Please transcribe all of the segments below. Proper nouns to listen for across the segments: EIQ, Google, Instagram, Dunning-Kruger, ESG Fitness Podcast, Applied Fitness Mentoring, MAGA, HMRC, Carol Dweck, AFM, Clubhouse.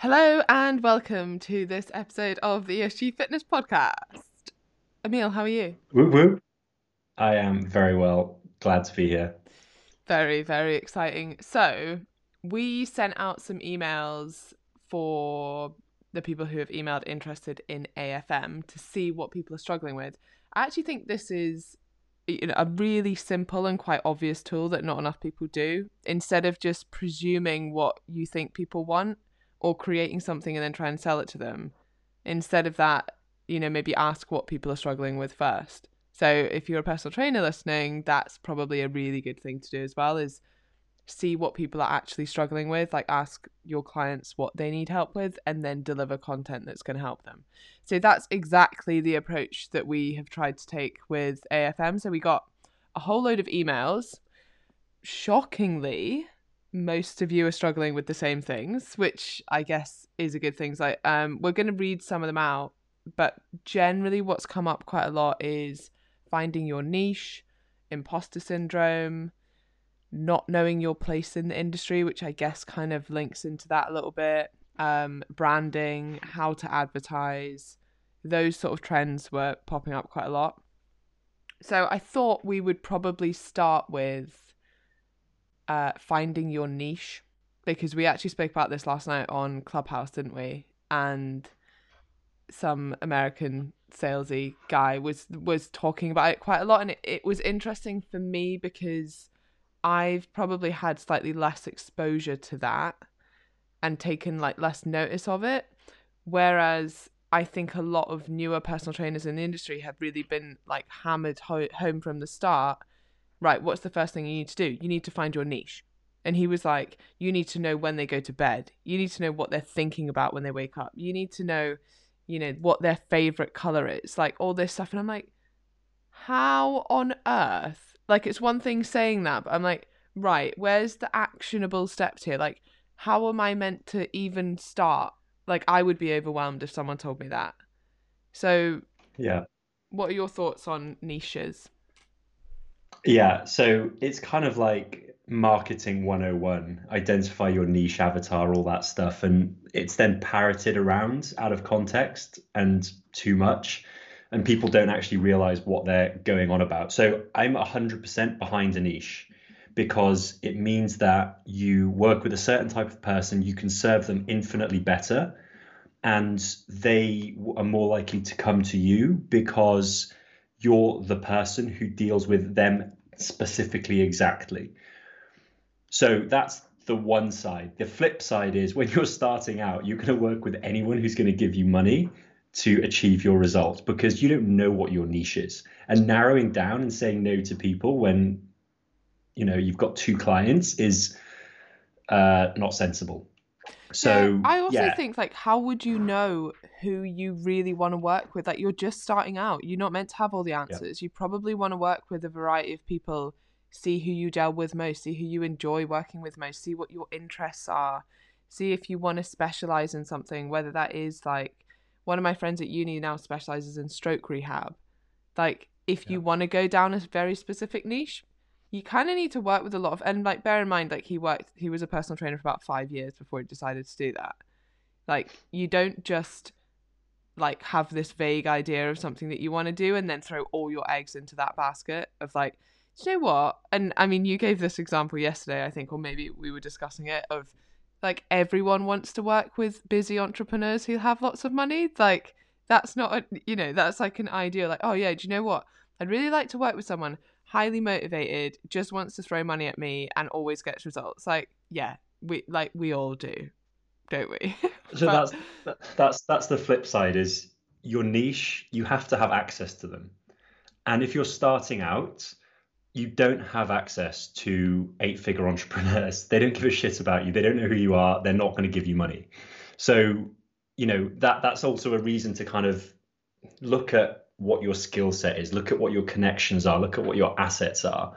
Hello and welcome to this episode of the ESG Fitness Podcast. Emil, how are you? Woo woo. I am very well. Glad to be here. Very, very exciting. So we sent out some emails for the people who have emailed interested in AFM to see what people are struggling with. I actually think this is a really simple and quite obvious tool that not enough people do. Instead of just presuming what you think people want, or creating something and then try and sell it to them. Instead of that, maybe ask what people are struggling with first. So if you're a personal trainer listening, that's probably a really good thing to do as well, is see what people are actually struggling with, like ask your clients what they need help with and then deliver content that's going to help them. So that's exactly the approach that we have tried to take with AFM. So we got a whole load of emails. Shockingly, most of you are struggling with the same things, which I guess is a good thing. Like, we're going to read some of them out, but generally what's come up quite a lot is finding your niche, imposter syndrome, not knowing your place in the industry, which I guess kind of links into that a little bit, branding, how to advertise. Those sort of trends were popping up quite a lot. So I thought we would probably start with finding your niche, because we actually spoke about this last night on Clubhouse, didn't we? And some American salesy guy was talking about it quite a lot, and it was interesting for me because I've probably had slightly less exposure to that and taken less notice of it, whereas I think a lot of newer personal trainers in the industry have really been hammered home from the start. Right, what's the first thing you need to do? You need to find your niche. And he was like, you need to know when they go to bed. You need to know what they're thinking about when they wake up. You need to know, what their favorite color is, all this stuff. And I'm like, how on earth? It's one thing saying that, but I'm like, right, where's the actionable steps here? How am I meant to even start? I would be overwhelmed if someone told me that. So yeah, what are your thoughts on niches? Yeah, so it's kind of like marketing 101, identify your niche avatar, all that stuff. And it's then parroted around out of context and too much. And people don't actually realize what they're going on about. So I'm 100% behind a niche because it means that you work with a certain type of person, you can serve them infinitely better. And they are more likely to come to you because you're the person who deals with them specifically exactly. So that's the one side. The flip side is when you're starting out, you're going to work with anyone who's going to give you money to achieve your result because you don't know what your niche is. And narrowing down and saying no to people when, you've got two clients is not sensible. So yeah, I also think how would you know who you really want to work with? You're just starting out. You're not meant to have all the answers. Yeah. You probably want to work with a variety of people, see who you gel with most, see who you enjoy working with most, see what your interests are, see if you want to specialize in something, whether that is one of my friends at uni now specializes in stroke rehab. If you want to go down a very specific niche, you kind of need to work with a lot of, and bear in mind, he was a personal trainer for about 5 years before he decided to do that. You don't just have this vague idea of something that you want to do and then throw all your eggs into that basket of do you know what? And I mean, you gave this example yesterday, I think, or maybe we were discussing it of everyone wants to work with busy entrepreneurs who have lots of money. That's not, that's an idea. Oh yeah, do you know what? I'd really like to work with someone highly motivated, just wants to throw money at me and always gets results. We all do, don't we? So that's the flip side is your niche, you have to have access to them. And if you're starting out, you don't have access to 8-figure entrepreneurs. They don't give a shit about you. They don't know who you are. They're not going to give you money. So, that's also a reason to kind of look at what your skill set is, look at what your connections are, look at what your assets are,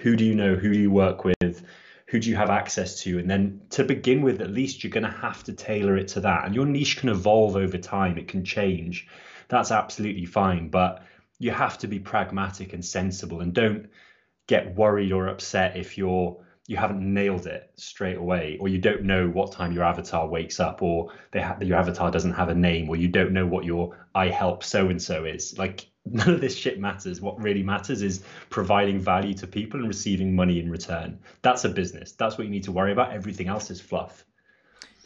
who do you know, who do you work with, who do you have access to, and then to begin with, at least you're going to have to tailor it to that. And your niche can evolve over time, it can change, that's absolutely fine, but you have to be pragmatic and sensible and don't get worried or upset if you're you haven't nailed it straight away, or you don't know what time your avatar wakes up, or your avatar doesn't have a name, or you don't know what your I help so-and-so is, like none of this shit matters. What really matters is providing value to people and receiving money in return. That's a business. That's what you need to worry about. Everything else is fluff.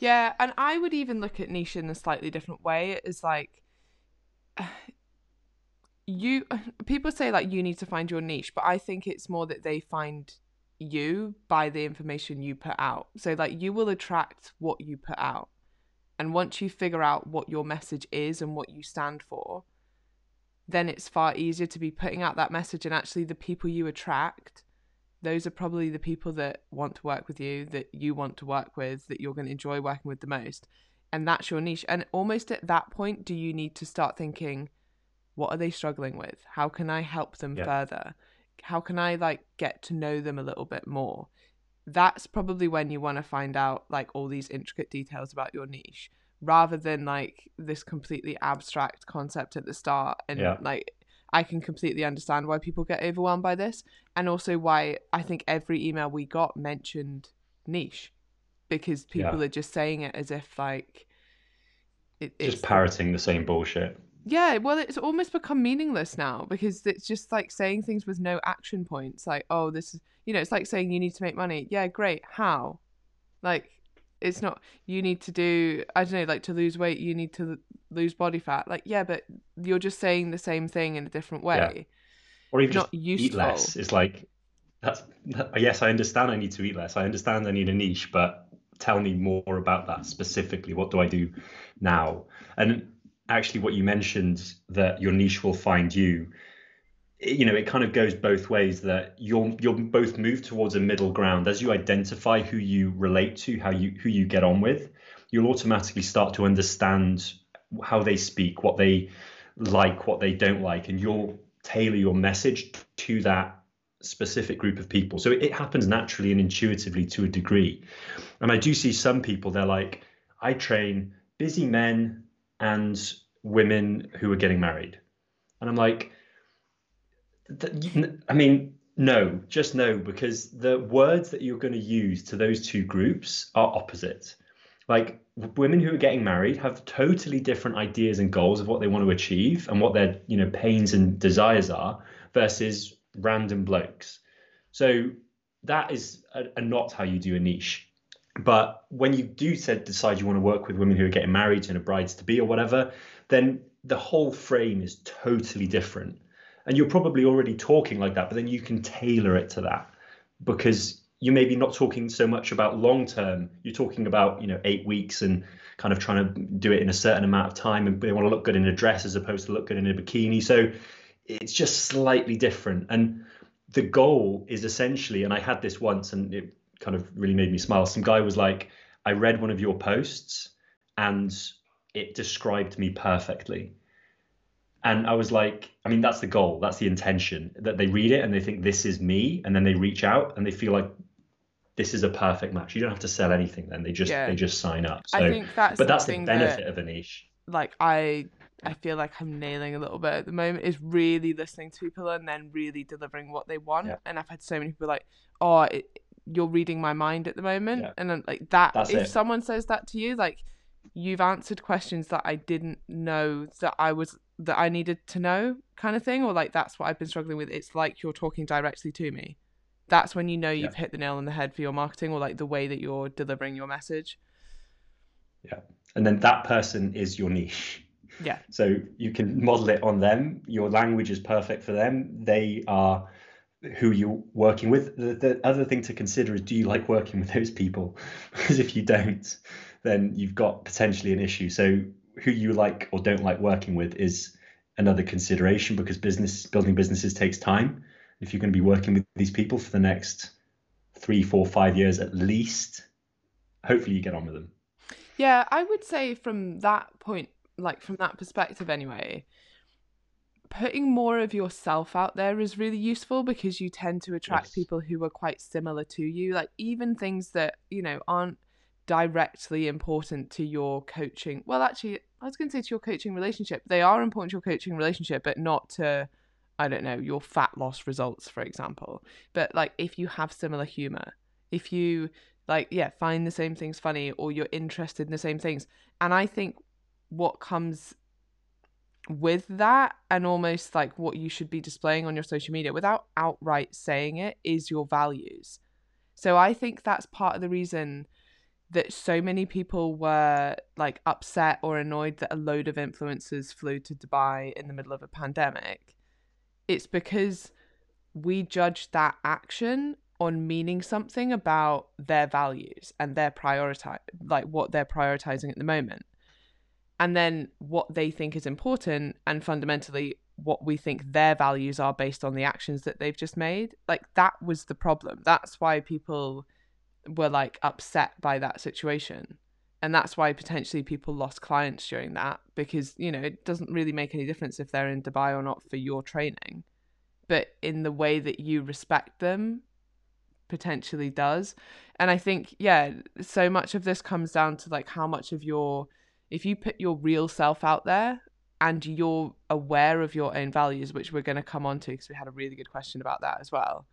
Yeah. And I would even look at niche in a slightly different way. It's like, people say like you need to find your niche, but I think it's more that they find you by the information you put out. So like you will attract what you put out, and once you figure out what your message is and what you stand for, then it's far easier to be putting out that message. And actually the people you attract, those are probably the people that want to work with you, that you want to work with, that you're going to enjoy working with the most. And that's your niche. And almost at that point, do you need to start thinking, what are they struggling with? How can I help them further? How can I like get to know them a little bit more? That's probably when you want to find out like all these intricate details about your niche, rather than like this completely abstract concept at the start. And like, I can completely understand why people get overwhelmed by this, and also why I think every email we got mentioned niche, because people are just saying it as if like it's just parroting the same bullshit. Yeah, well, it's almost become meaningless now, because it's just like saying things with no action points. Like, oh, this is, you know, it's like saying you need to make money. Yeah, great. How? Like, it's not, you need to do, I don't know, like to lose weight, you need to lose body fat. Like, yeah, but you're just saying the same thing in a different way. Yeah. Or even not just useful. Eat less. It's like, yes, I understand I need to eat less. I understand I need a niche, but tell me more about that specifically. What do I do now? And actually what you mentioned, that your niche will find you, you know, it kind of goes both ways, that you'll both move towards a middle ground. As you identify who you relate to, who you get on with, you'll automatically start to understand how they speak, what they like, what they don't like, and you'll tailor your message to that specific group of people. So it happens naturally and intuitively to a degree. And I do see some people, they're like, I train busy men and women who are getting married. And I'm like, I mean, no, just no, because the words that you're going to use to those two groups are opposite. Like, women who are getting married have totally different ideas and goals of what they want to achieve and what their, you know, pains and desires are, versus random blokes. So that is not how you do a niche. But when you do decide you want to work with women who are getting married and are brides to be or whatever, then the whole frame is totally different. And you're probably already talking like that, but then you can tailor it to that, because you may be not talking so much about long term. You're talking about, you know, 8 weeks and kind of trying to do it in a certain amount of time, and they want to look good in a dress as opposed to look good in a bikini. So it's just slightly different. And the goal is essentially, and I had this once and it kind of really made me smile. Some guy was like, I read one of your posts and it described me perfectly. And I was like, I mean, that's the goal. That's the intention, that they read it and they think this is me. And then they reach out and they feel like this is a perfect match. You don't have to sell anything. Then they just sign up. So, I think that's the benefit of a niche. Like I feel like I'm nailing a little bit at the moment, is really listening to people and then really delivering what they want. Yeah. And I've had so many people like, oh, you're reading my mind at the moment. Yeah. And then like that, that's if it. Someone says that to you, like you've answered questions that I didn't know that I needed to know, kind of thing. Or like, that's what I've been struggling with. It's like you're talking directly to me. That's when you know you've hit the nail on the head for your marketing, or like the way that you're delivering your message. Yeah. And then that person is your niche. Yeah. So you can model it on them. Your language is perfect for them. They are who you're working with. The other thing to consider is, do you like working with those people? Because if you don't, then you've got potentially an issue. So who you like or don't like working with is another consideration, because building businesses takes time. If you're going to be working with these people for the next 3, 4, 5 years at least, hopefully you get on with them. Yeah, I would say from that point, like from that perspective anyway, putting more of yourself out there is really useful, because you tend to attract people who are quite similar to you. Like even things that, you know, aren't directly important to your coaching. Well, actually, I was going to say to your coaching relationship. They are important to your coaching relationship, but not to, I don't know, your fat loss results, for example. But like if you have similar humor, if you find the same things funny, or you're interested in the same things. And I think what comes with that, and almost like what you should be displaying on your social media without outright saying it, is your values. So I think that's part of the reason that so many people were upset or annoyed that a load of influencers flew to Dubai in the middle of a pandemic. It's because we judge that action on meaning something about their values and their what they're prioritizing at the moment. And then what they think is important, and fundamentally what we think their values are based on the actions that they've just made. That was the problem. That's why people were upset by that situation. And that's why potentially people lost clients during that, because, it doesn't really make any difference if they're in Dubai or not for your training. But in the way that you respect them potentially does. And I think, so much of this comes down to how much of your, if you put your real self out there and you're aware of your own values, which we're going to come on to because we had a really good question about that as well,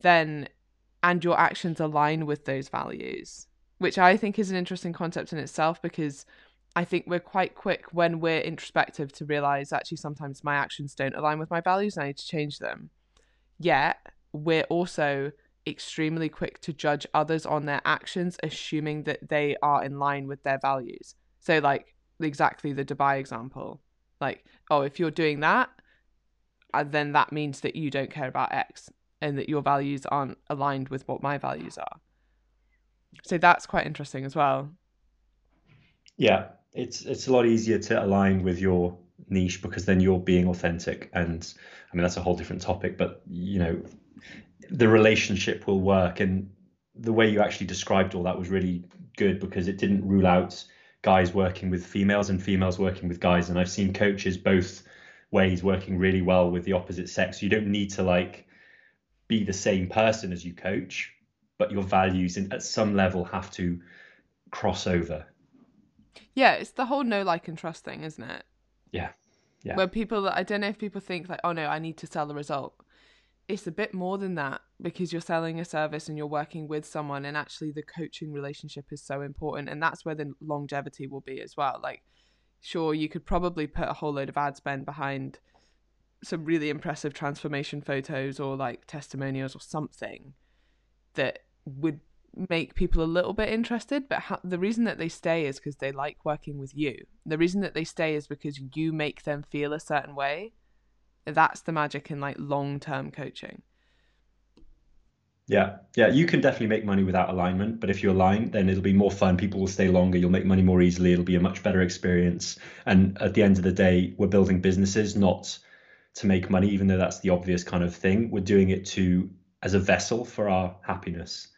then, and your actions align with those values, which I think is an interesting concept in itself, because I think we're quite quick when we're introspective to realize actually sometimes my actions don't align with my values and I need to change them. Yet we're also extremely quick to judge others on their actions, assuming that they are in line with their values. So exactly the Dubai example, if you're doing that, then that means that you don't care about X and that your values aren't aligned with what my values are. So that's quite interesting as well. Yeah, it's a lot easier to align with your niche, because then you're being authentic. And I mean, that's a whole different topic, but the relationship will work. And the way you actually described all that was really good, because it didn't rule out guys working with females and females working with guys. And I've seen coaches both ways working really well with the opposite sex. You don't need to be the same person as you coach, but your values at some level have to cross over. Yeah, it's the whole know, like, and trust thing, isn't it? Yeah. Where people, I don't know if people think oh no, I need to sell the result. It's a bit more than that, because you're selling a service and you're working with someone, and actually the coaching relationship is so important. And that's where the longevity will be as well. Sure, you could probably put a whole load of ad spend behind some really impressive transformation photos or testimonials or something that would make people a little bit interested. But the reason that they stay is because they like working with you. The reason that they stay is because you make them feel a certain way. That's the magic in long-term coaching. Yeah. You can definitely make money without alignment, but if you align, then it'll be more fun. People will stay longer. You'll make money more easily. It'll be a much better experience. And at the end of the day, we're building businesses not to make money, even though that's the obvious kind of thing. We're doing it as a vessel for our happiness.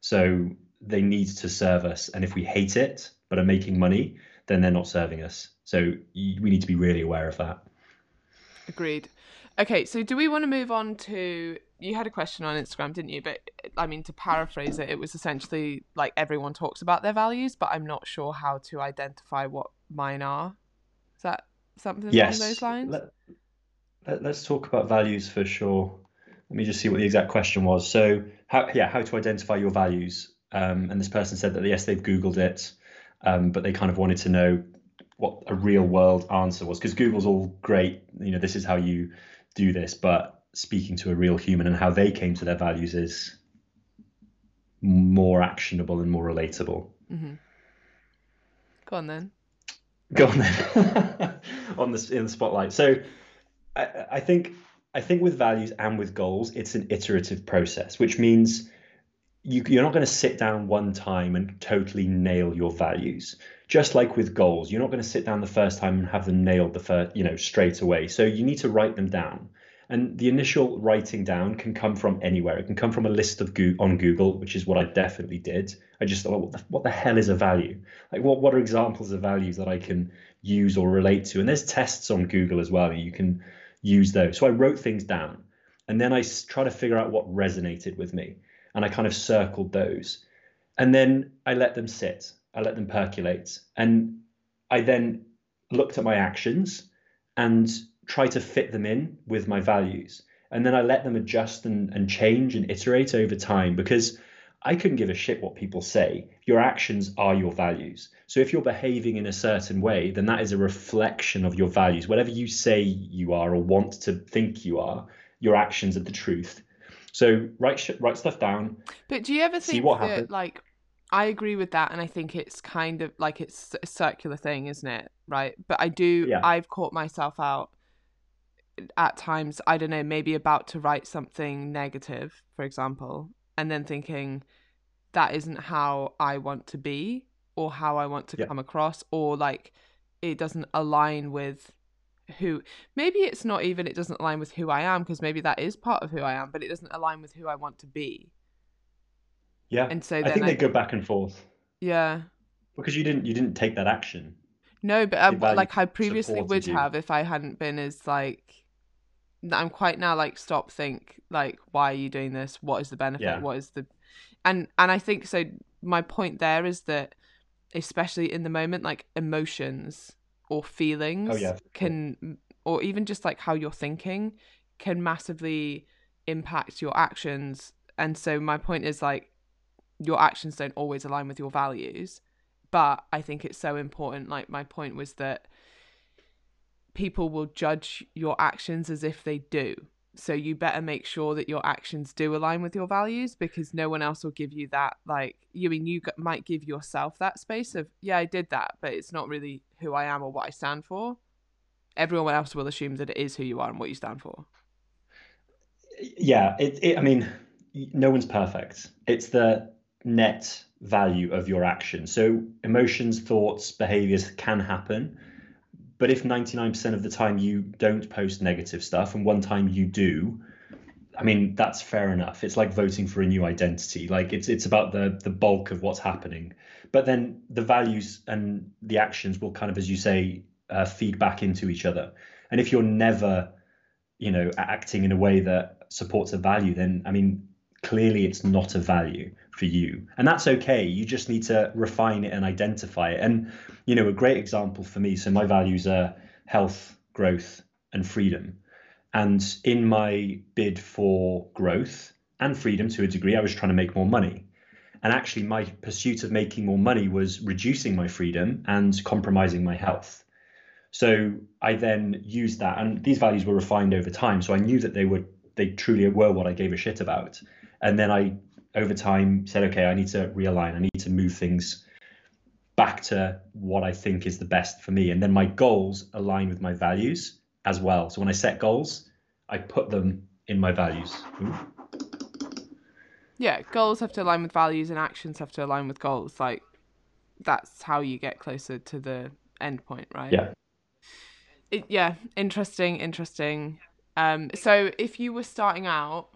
So they need to serve us. And if we hate it, but are making money, then they're not serving us. So we need to be really aware of that. Agreed. Okay, so do we want to move on to, you had a question on Instagram, didn't you? But I mean, to paraphrase it, it was essentially everyone talks about their values, but I'm not sure how to identify what mine are. Is that something along those lines? Let's talk about values for sure. Let me just see what the exact question was. So how to identify your values. And this person said that, yes, they've Googled it, but they kind of wanted to know what a real world answer was, because Google's all great, this is how you do this, but speaking to a real human and how they came to their values is more actionable and more relatable. Mm-hmm. Go on then. In the spotlight. So I think with values and with goals, it's an iterative process, which means you're not going to sit down one time and totally nail your values. Just like with goals, you're not going to sit down the first time and have them nailed the first, straight away. So you need to write them down. And the initial writing down can come from anywhere. It can come from a list on Google, which is what I definitely did. I just thought, what the hell is a value? What are examples of values that I can use or relate to? And there's tests on Google as well. You can use those. So I wrote things down, and then I try to figure out what resonated with me. And I kind of circled those, and then I let them sit. I let them percolate. And I then looked at my actions and tried to fit them in with my values. And then I let them adjust and change and iterate over time, because I couldn't give a shit what people say. Your actions are your values. So if you're behaving in a certain way, then that is a reflection of your values. Whatever you say you are or want to think you are, your actions are the truth. So write stuff down. But do you ever think that, like, I agree with that, and I think it's kind of like, it's a circular thing, isn't it? Right. But I do, yeah. I've caught myself out at times, I don't know, maybe about to write something negative, for example, and then thinking that isn't how I want to be or how I want to come across, or like it doesn't align with who, maybe it's not even, it doesn't align with who I am, because maybe that is part of who I am, but it doesn't align with who I want to be. Yeah. And so then I think they go back and forth. Yeah. Because you didn't take that action. No, but like I previously would have if I hadn't been as like, I'm quite now like, stop, think, like, why are you doing this? What is the benefit? Yeah. What is the, and I think, so my point there is that, especially in the moment, like emotions or feelings can, or even just like how you're thinking, can massively impact your actions. And so my point is, like, your actions don't always align with your values. But I think it's so important. Like, my point was that people will judge your actions as if they do. So you better make sure that your actions do align with your values, because no one else will give you that. Like, you mean, you might give yourself that space of, yeah, I did that, but it's not really who I am or what I stand for. Everyone else will assume that it is who you are and what you stand for. Yeah. I mean, no one's perfect. It's the net value of your action. So emotions, thoughts, behaviors can happen, but if 99% of the time you don't post negative stuff and one time you do, I mean, that's fair enough. It's like voting for a new identity. Like, it's about the bulk of what's happening, but then the values and the actions will kind of, as you say, feed back into each other. And if you're never, you know, acting in a way that supports a value, then, I mean, clearly it's not a value for you, and that's okay. You just need to refine it and identify it. And, you know, a great example for me, so my values are health, growth and freedom. And in my bid for growth and freedom to a degree, I was trying to make more money, and actually my pursuit of making more money was reducing my freedom and compromising my health. So I then used that, and these values were refined over time, so I knew that they truly were what I gave a shit about. And then I, over time, said, okay, I need to realign. I need to move things back to what I think is the best for me. And then my goals align with my values as well. So when I set goals, I put them in my values. Ooh. Yeah, goals have to align with values and actions have to align with goals. Like, that's how you get closer to the end point, right? Yeah. Interesting. So if you were starting out,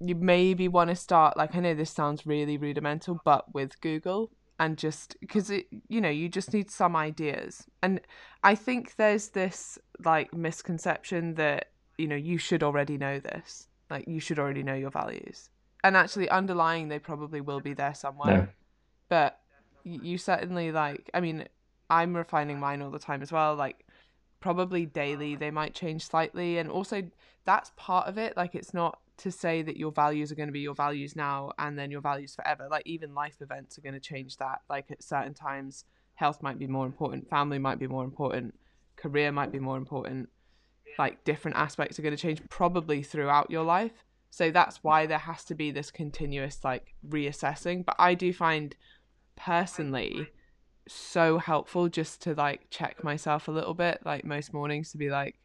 you maybe want to start, like, I know this sounds really rudimental, but with Google, and just because it, you know, you just need some ideas. And I think there's this like misconception that, you know, you should already know this, like you should already know your values, and actually underlying they probably will be there somewhere. No. But you certainly, like, I mean, I'm refining mine all the time as well, like probably daily they might change slightly. And also that's part of it, like it's not to say that your values are going to be your values now and then your values forever. Like even life events are going to change that. Like at certain times health might be more important, family might be more important, career might be more important. Like different aspects are going to change probably throughout your life, so that's why there has to be this continuous like reassessing. But I do find personally so helpful just to like check myself a little bit, like most mornings, to be like,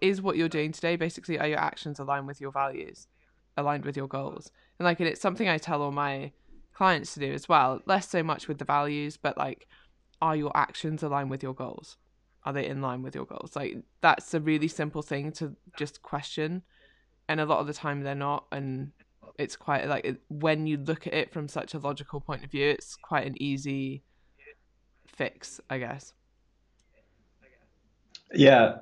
is what you're doing today basically, are your actions aligned with your values, aligned with your goals? And like, and it's something I tell all my clients to do as well, less so much with the values, but like, are your actions aligned with your goals? Are they in line with your goals? Like that's a really simple thing to just question, and a lot of the time they're not. And it's quite like, when you look at it from such a logical point of view, it's quite an easy fix, I guess. Yeah.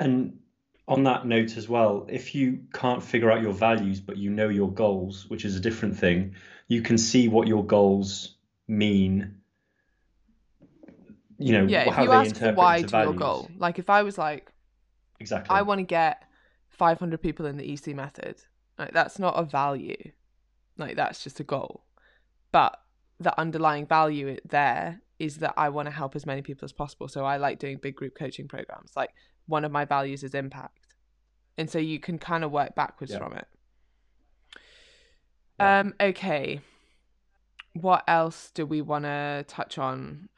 And on that note as well, if you can't figure out your values but you know your goals, which is a different thing, you can see what your goals mean, you know. Yeah, how if you they ask interpret why to your goal, like if I was like, exactly, I want to get 500 people in the EC method, Like, that's not a value. Like, that's just a goal. But the underlying value there is that I want to help as many people as possible. So I like doing big group coaching programs. Like, one of my values is impact. And so you can kind of work backwards from it. Yeah. Okay. What else do we want to touch on?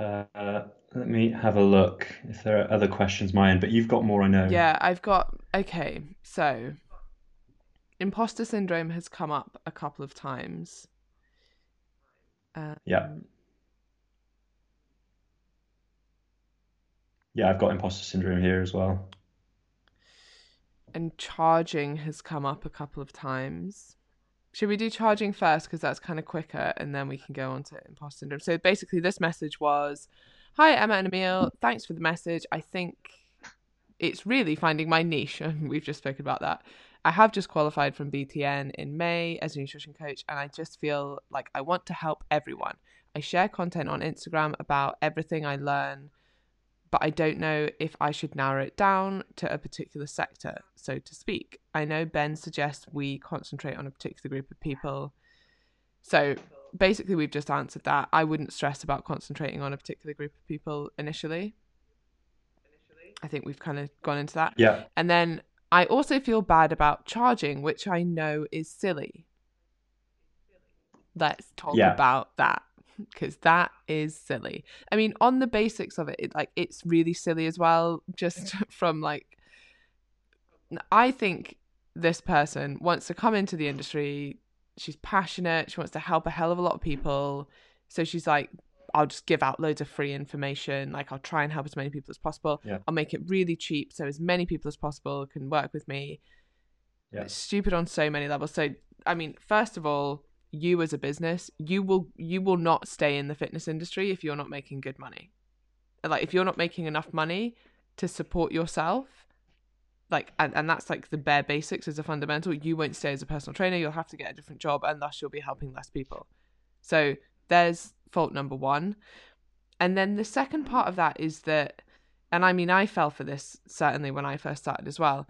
Let me have a look if there are other questions my end, but you've got more, I know. Yeah, I've got... Okay, so... imposter syndrome has come up a couple of times. Yeah, I've got imposter syndrome here as well. And charging has come up a couple of times. Should we do charging first? Because that's kind of quicker, and then we can go on to imposter syndrome. So basically this message was, hi, Emma and Emil. Thanks for the message. I think it's really finding my niche. We've just spoken about that. I have just qualified from BTN in May as a nutrition coach, and I just feel like I want to help everyone. I share content on Instagram about everything I learn, but I don't know if I should narrow it down to a particular sector, so to speak. I know Ben suggests we concentrate on a particular group of people. So basically we've just answered that. I wouldn't stress about concentrating on a particular group of people initially. I think we've kind of gone into that. Yeah. And then I also feel bad about charging, which I know is silly. Let's talk about that, because that is silly. I mean, on the basics of it, like, it's really silly as well, just from like, I think this person wants to come into the industry. She's passionate. She wants to help a hell of a lot of people. So she's like, I'll just give out loads of free information. Like, I'll try and help as many people as possible. Yeah. I'll make it really cheap so as many people as possible can work with me. Yeah. It's stupid on so many levels. So, I mean, first of all, you as a business, you will not stay in the fitness industry if you're not making good money. Like, if you're not making enough money to support yourself, like, and that's like the bare basics as a fundamental, you won't stay as a personal trainer. You'll have to get a different job, and thus you'll be helping less people. So there's fault number one. And then the second part of that is that, and I mean, I fell for this certainly when I first started as well.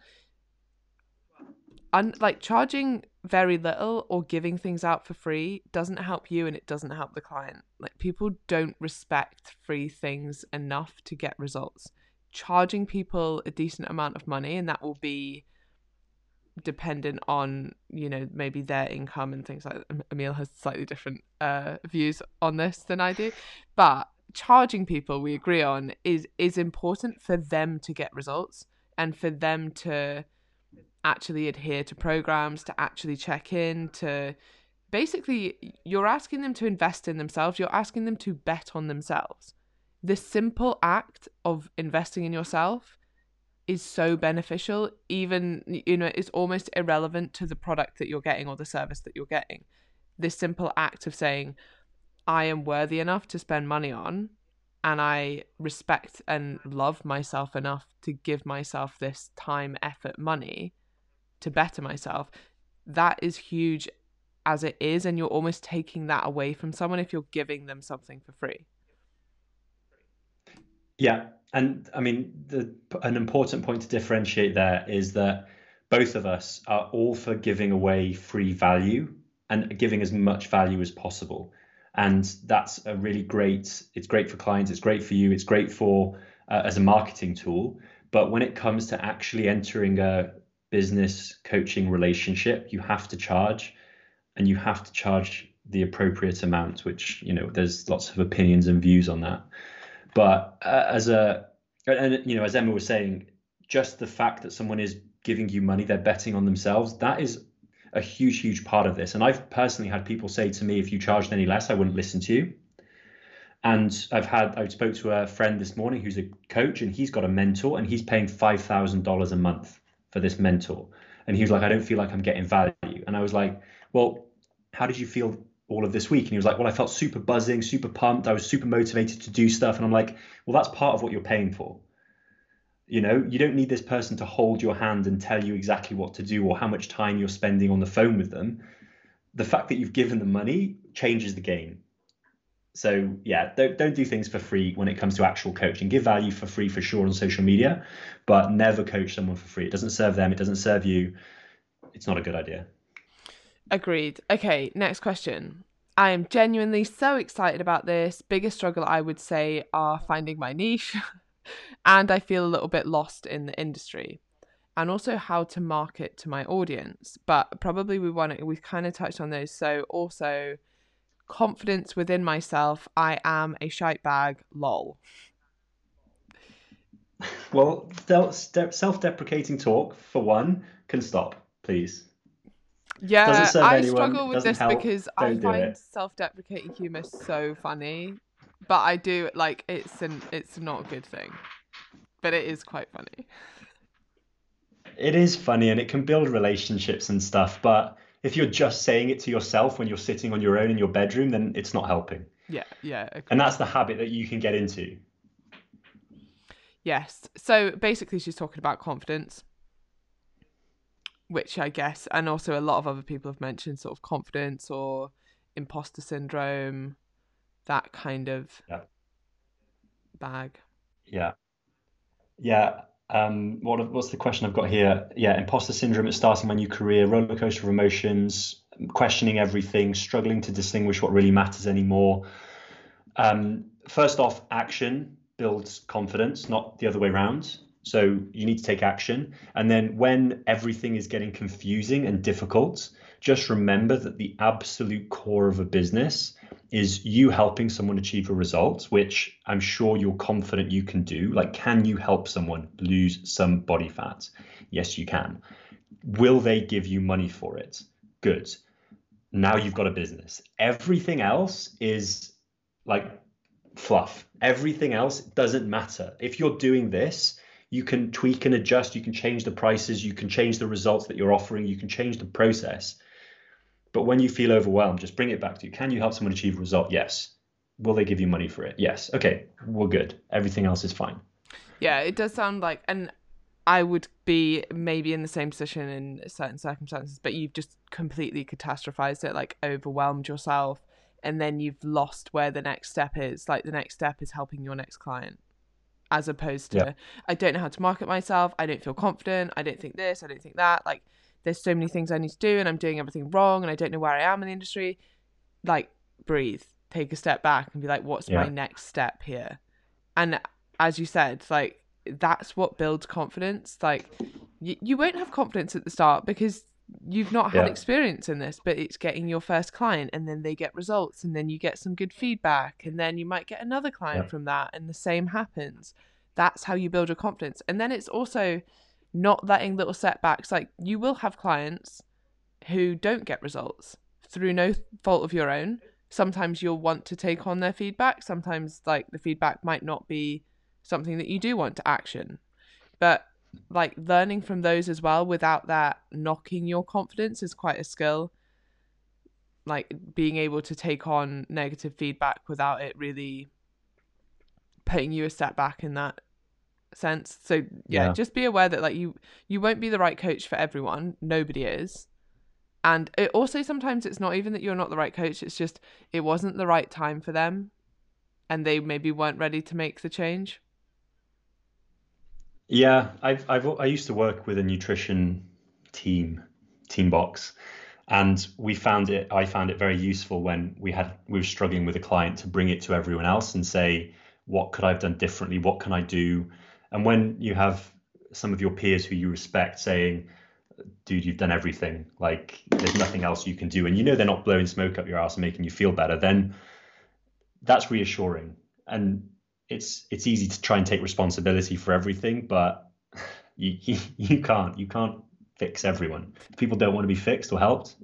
Like, charging very little or giving things out for free doesn't help you, and it doesn't help the client. Like, people don't respect free things enough to get results. Charging people a decent amount of money, and that will be dependent on, you know, maybe their income and things like that. Emil has slightly different views on this than I do, but charging people, we agree on, is important for them to get results and for them to actually adhere to programs, to actually check in, to basically, you're asking them to invest in themselves. You're asking them to bet on themselves. The simple act of investing in yourself is so beneficial, even, you know, it's almost irrelevant to the product that you're getting or the service that you're getting. This simple act of saying, I am worthy enough to spend money on, and I respect and love myself enough to give myself this time, effort, money to better myself, that is huge as it is. And you're almost taking that away from someone if you're giving them something for free. Yeah. And I mean, an important point to differentiate there is that both of us are all for giving away free value and giving as much value as possible. And that's a really great, it's great for clients, it's great for you, it's great for as a marketing tool. But when it comes to actually entering a business coaching relationship, you have to charge, and you have to charge the appropriate amount, which, you know, there's lots of opinions and views on that. But as Emma was saying, just the fact that someone is giving you money, they're betting on themselves, that is a huge, huge part of this. And I've personally had people say to me, if you charged any less, I wouldn't listen to you. And I spoke to a friend this morning who's a coach, and he's got a mentor, and he's paying $5,000 a month for this mentor. And he was like, I don't feel like I'm getting value. And I was like, well, how did you feel all of this week? And he was like, well, I felt super buzzing, super pumped. I was super motivated to do stuff. And I'm like, well, that's part of what you're paying for. You know, you don't need this person to hold your hand and tell you exactly what to do or how much time you're spending on the phone with them. The fact that you've given them money changes the game. So yeah, don't do things for free when it comes to actual coaching. Give value for free for sure on social media, but never coach someone for free. It doesn't serve them. It doesn't serve you. It's not a good idea. Agreed. Okay, next question. I am genuinely so excited about this. Biggest struggle, I would say, are finding my niche and I feel a little bit lost in the industry, and also how to market to my audience. But probably we've kind of touched on those. So also confidence within myself. I am a shite bag, lol. Well, self-deprecating talk, for one, can stop, please. Yeah, I struggle with this because I find self-deprecating humor so funny, but I do, like, it's not a good thing, but it is quite funny. It is funny and it can build relationships and stuff, but if you're just saying it to yourself when you're sitting on your own in your bedroom, then it's not helping. Yeah. Agreed. And that's the habit that you can get into. Yes. So basically she's talking about confidence, which I guess, and also a lot of other people have mentioned sort of confidence or imposter syndrome, that kind of bag. Yeah. What's the question I've got here? Yeah, imposter syndrome at starting my new career, roller coaster of emotions, questioning everything, struggling to distinguish what really matters anymore. First off, action builds confidence, not the other way around. So you need to take action. And then when everything is getting confusing and difficult, just remember that the absolute core of a business is you helping someone achieve a result, which I'm sure you're confident you can do. Like, can you help someone lose some body fat? Yes, you can. Will they give you money for it? Good. Now you've got a business. Everything else is like fluff. Everything else doesn't matter. If you're doing this, you can tweak and adjust. You can change the prices. You can change the results that you're offering. You can change the process. But when you feel overwhelmed, just bring it back to you. Can you help someone achieve a result? Yes. Will they give you money for it? Yes. Okay, we're good. Everything else is fine. Yeah, it does sound like, and I would be maybe in the same position in certain circumstances, but you've just completely catastrophized it, like overwhelmed yourself. And then you've lost where the next step is. Like the next step is helping your next client. As opposed to, I don't know how to market myself. I don't feel confident. I don't think this. I don't think that. Like, there's so many things I need to do and I'm doing everything wrong and I don't know where I am in the industry. Like, breathe, take a step back and be like, what's my next step here? And as you said, like, that's what builds confidence. Like, you won't have confidence at the start because you've not had experience in this, but it's getting your first client and then they get results and then you get some good feedback and then you might get another client from that and the same happens. That's how you build your confidence. And then it's also not letting little setbacks, like you will have clients who don't get results through no fault of your own. Sometimes you'll want to take on their feedback. Sometimes like the feedback might not be something that you do want to action, but like learning from those as well without that knocking your confidence is quite a skill. Like being able to take on negative feedback without it really putting you a step back in that sense. So just be aware that like you won't be the right coach for everyone. Nobody is. And it also sometimes it's not even that you're not the right coach, it's just it wasn't the right time for them and they maybe weren't ready to make the change. Yeah, I used to work with a nutrition team box, and I found it very useful when we were struggling with a client to bring it to everyone else and say, what could I have done differently? What can I do? And when you have some of your peers who you respect saying, dude, you've done everything, like there's nothing else you can do, and you know they're not blowing smoke up your ass and making you feel better, then that's reassuring. And it's easy to try and take responsibility for everything, but you can't fix everyone. If people don't want to be fixed or helped,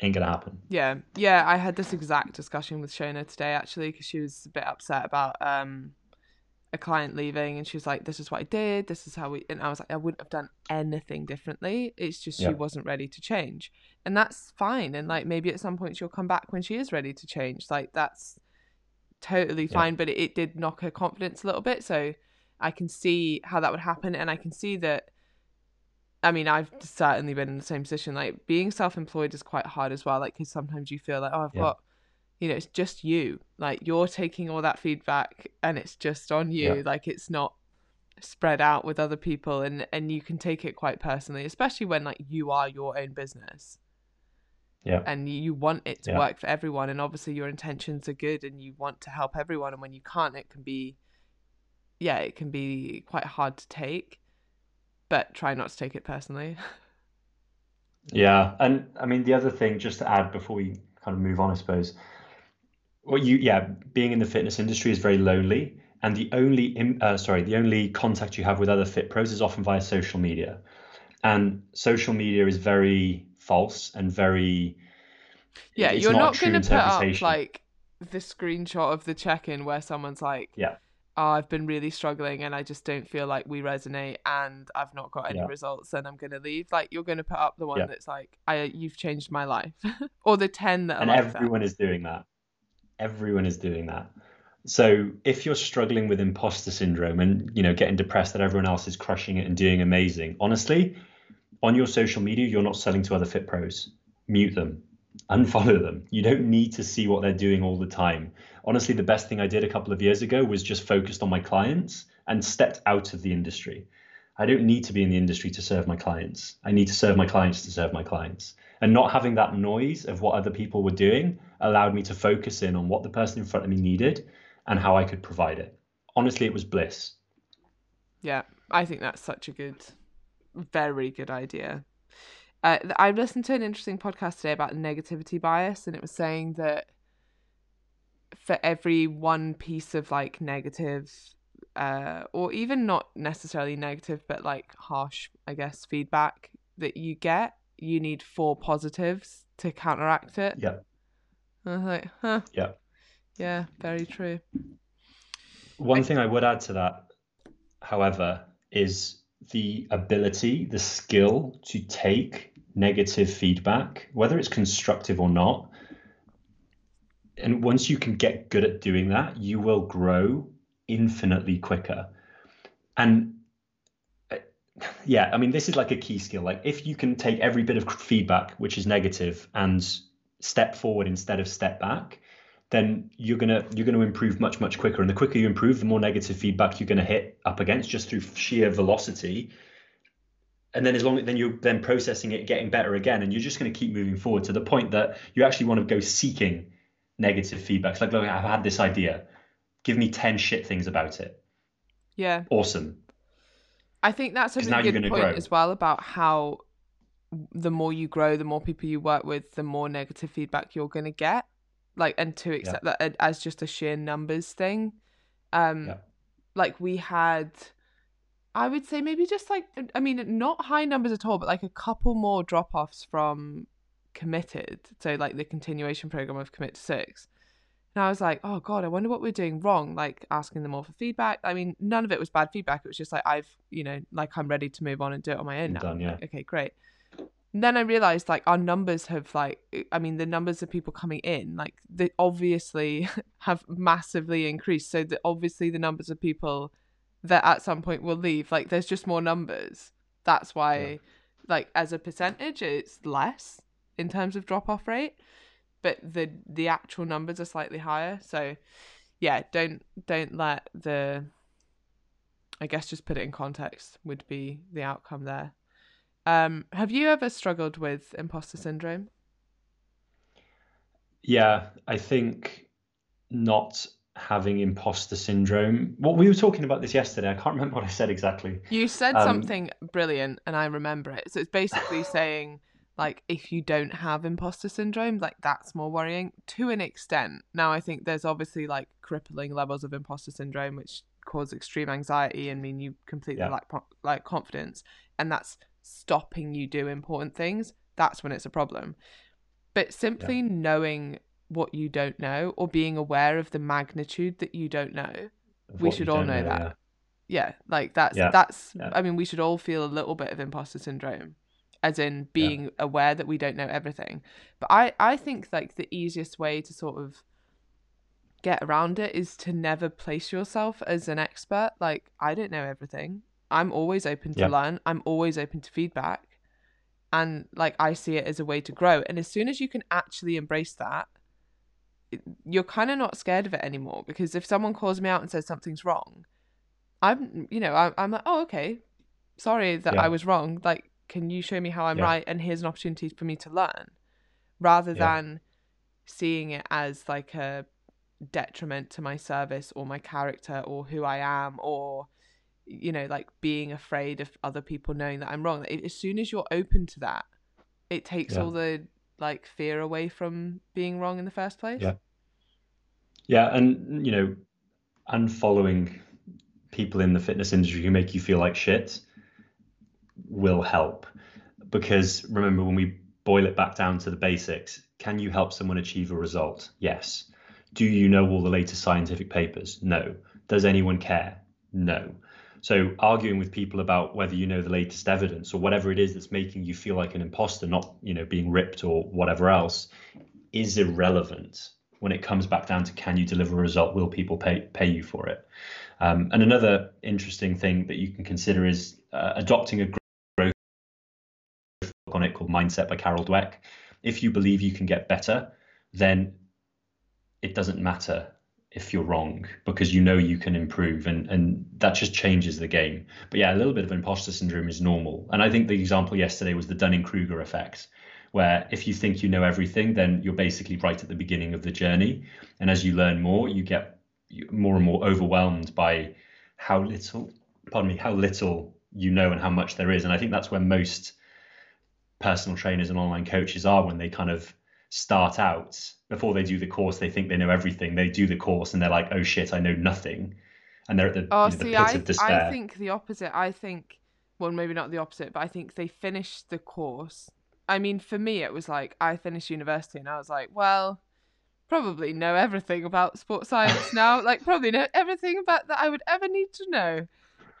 ain't gonna happen. Yeah. I had this exact discussion with Shona today actually, because she was a bit upset about a client leaving, and she was like, "This is what I did. This is how we." And I was like, "I wouldn't have done anything differently. It's just she wasn't ready to change, and that's fine. And like maybe at some point she'll come back when she is ready to change. Like that's." Totally fine, but it did knock her confidence a little bit, so I can see how that would happen. And I can see that, I mean, I've certainly been in the same position. Like being self-employed is quite hard as well, like because sometimes you feel like, oh, I've got you know, it's just you, like you're taking all that feedback and it's just on you. Yeah. Like it's not spread out with other people, and you can take it quite personally, especially when like you are your own business. Yeah. And you want it to work for everyone, and obviously your intentions are good and you want to help everyone, and when you can't, it can be quite hard to take, but try not to take it personally. Yeah. And I mean, the other thing just to add before we kind of move on, I suppose, well, being in the fitness industry is very lonely, and the only contact you have with other fit pros is often via social media, and social media is very false and very you're not going to put up like the screenshot of the check-in where someone's like, oh, I've been really struggling and I just don't feel like we resonate and I've not got any results and I'm going to leave. Like, you're going to put up the one that's like, you've changed my life. Or the 10 that are like that. And everyone is doing that. Everyone is doing that. So if you're struggling with imposter syndrome and, you know, getting depressed that everyone else is crushing it and doing amazing, honestly, on your social media, you're not selling to other fit pros. Mute them. Unfollow them. You don't need to see what they're doing all the time. Honestly, the best thing I did a couple of years ago was just focused on my clients and stepped out of the industry. I don't need to be in the industry to serve my clients. I need to serve my clients to serve my clients. And not having that noise of what other people were doing allowed me to focus in on what the person in front of me needed and how I could provide it. Honestly, it was bliss. Yeah, I think that's such a good, very good idea. I listened to an interesting podcast today about negativity bias, and it was saying that for every one piece of like negative, or even not necessarily negative, but like harsh, I guess, feedback that you get, you need 4 positives to counteract it. Yeah. I was like, huh. Yeah. Yeah, very true. One thing I would add to that, however, is the ability, the skill to take negative feedback, whether it's constructive or not. And once you can get good at doing that, you will grow infinitely quicker. And yeah, I mean, this is like a key skill. Like, if you can take every bit of feedback, which is negative, and step forward instead of step back, then you're gonna improve much, much quicker. And the quicker you improve, the more negative feedback you're gonna hit up against just through sheer velocity. And then you're then processing it, getting better again, and you're just gonna keep moving forward to the point that you actually want to go seeking negative feedback. It's like, look, I've had this idea. Give me 10 shit things about it. Yeah. Awesome. I think that's a really good point as well about how the more you grow, the more people you work with, the more negative feedback you're gonna get. Like, and to accept that as just a sheer numbers thing. Like, we had, I would say maybe just like, I mean, not high numbers at all, but like a couple more drop-offs from Committed. So like the continuation program of Commit to 6. And I was like, oh God, I wonder what we're doing wrong. Like, asking them all for feedback. I mean, none of it was bad feedback. It was just like, I'm ready to move on and do it on my own now. Done, yeah. Like, okay, great. And then I realized, like, our numbers have, like, I mean, the numbers of people coming in, like, they obviously have massively increased. So obviously the numbers of people that at some point will leave, like, there's just more numbers. That's why, like, as a percentage, it's less in terms of drop-off rate, but the actual numbers are slightly higher. So, yeah, don't let the, I guess just put it in context would be the outcome there. Have you ever struggled with imposter syndrome? Yeah, I think not having imposter syndrome. Well, we were talking about this yesterday. I can't remember what I said exactly. You said something brilliant and I remember it. So it's basically saying, like, if you don't have imposter syndrome, like, that's more worrying to an extent. Now, I think there's obviously like crippling levels of imposter syndrome, which cause extreme anxiety and mean you completely lack confidence. And that's stopping you do important things. That's when it's a problem. But simply knowing what you don't know, or being aware of the magnitude that you don't know, we should all know that. Yeah, like that's I mean, we should all feel a little bit of imposter syndrome, as in being aware that we don't know everything. But I think like the easiest way to sort of get around it is to never place yourself as an expert. Like, I don't know everything. I'm always open to learn. I'm always open to feedback. And like, I see it as a way to grow. And as soon as you can actually embrace that, you're kind of not scared of it anymore, because if someone calls me out and says something's wrong, I'm like, oh, okay, sorry that I was wrong. Like, can you show me how I'm right? And here's an opportunity for me to learn, rather than seeing it as like a detriment to my service or my character or who I am, or, like being afraid of other people knowing that I'm wrong. As soon as you're open to that, it takes all the like fear away from being wrong in the first place. Yeah. And, and following people in the fitness industry who make you feel like shit will help, because remember, when we boil it back down to the basics, can you help someone achieve a result? Yes. Do you know all the latest scientific papers? No. Does anyone care? No. So arguing with people about whether you know the latest evidence or whatever it is that's making you feel like an imposter, not, being ripped or whatever else, is irrelevant when it comes back down to, can you deliver a result? Will people pay you for it? And another interesting thing that you can consider is adopting a growth book on it called Mindset by Carol Dweck. If you believe you can get better, then it doesn't matter if you're wrong, because you can improve, and that just changes the game. But a little bit of imposter syndrome is normal. And I think the example yesterday was the Dunning-Kruger effect, where if you think you know everything, then you're basically right at the beginning of the journey. And as you learn more, you get more and more overwhelmed by how little you know and how much there is. And I think that's where most personal trainers and online coaches are when they kind of start out. Before they do the course, they think they know everything. They do the course and they're like, oh shit, I know nothing. And they're at the pit of despair. I think the opposite. I think, well, maybe not the opposite, but I think they finish the course. I mean, for me, it was like, I finished university and I was like, well, probably know everything about sports science now. Like, probably know everything about that I would ever need to know.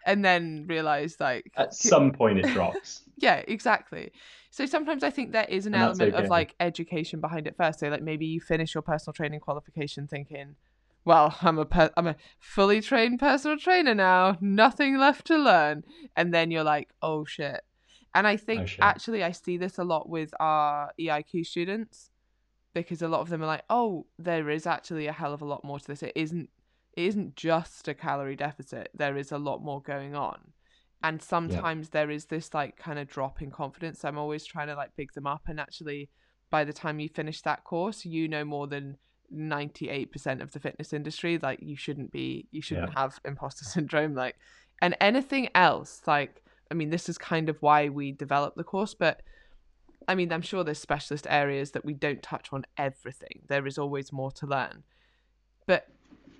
And then realised, like... At some point it drops. Yeah, exactly. So sometimes I think there is an element of, like, education behind it first. So, like, maybe you finish your personal training qualification thinking, well, I'm a fully trained personal trainer now. Nothing left to learn. And then you're like, oh, shit. And I think, actually, I see this a lot with our EIQ students, because a lot of them are like, oh, there is actually a hell of a lot more to this. It isn't just a calorie deficit. There is a lot more going on. And sometimes there is this like kind of drop in confidence. I'm always trying to like big them up. And actually, by the time you finish that course, you know more than 98% of the fitness industry. Like, you shouldn't have imposter syndrome. Like, and anything else, like, I mean, this is kind of why we developed the course, but I mean, I'm sure there's specialist areas that we don't touch on everything. There is always more to learn. But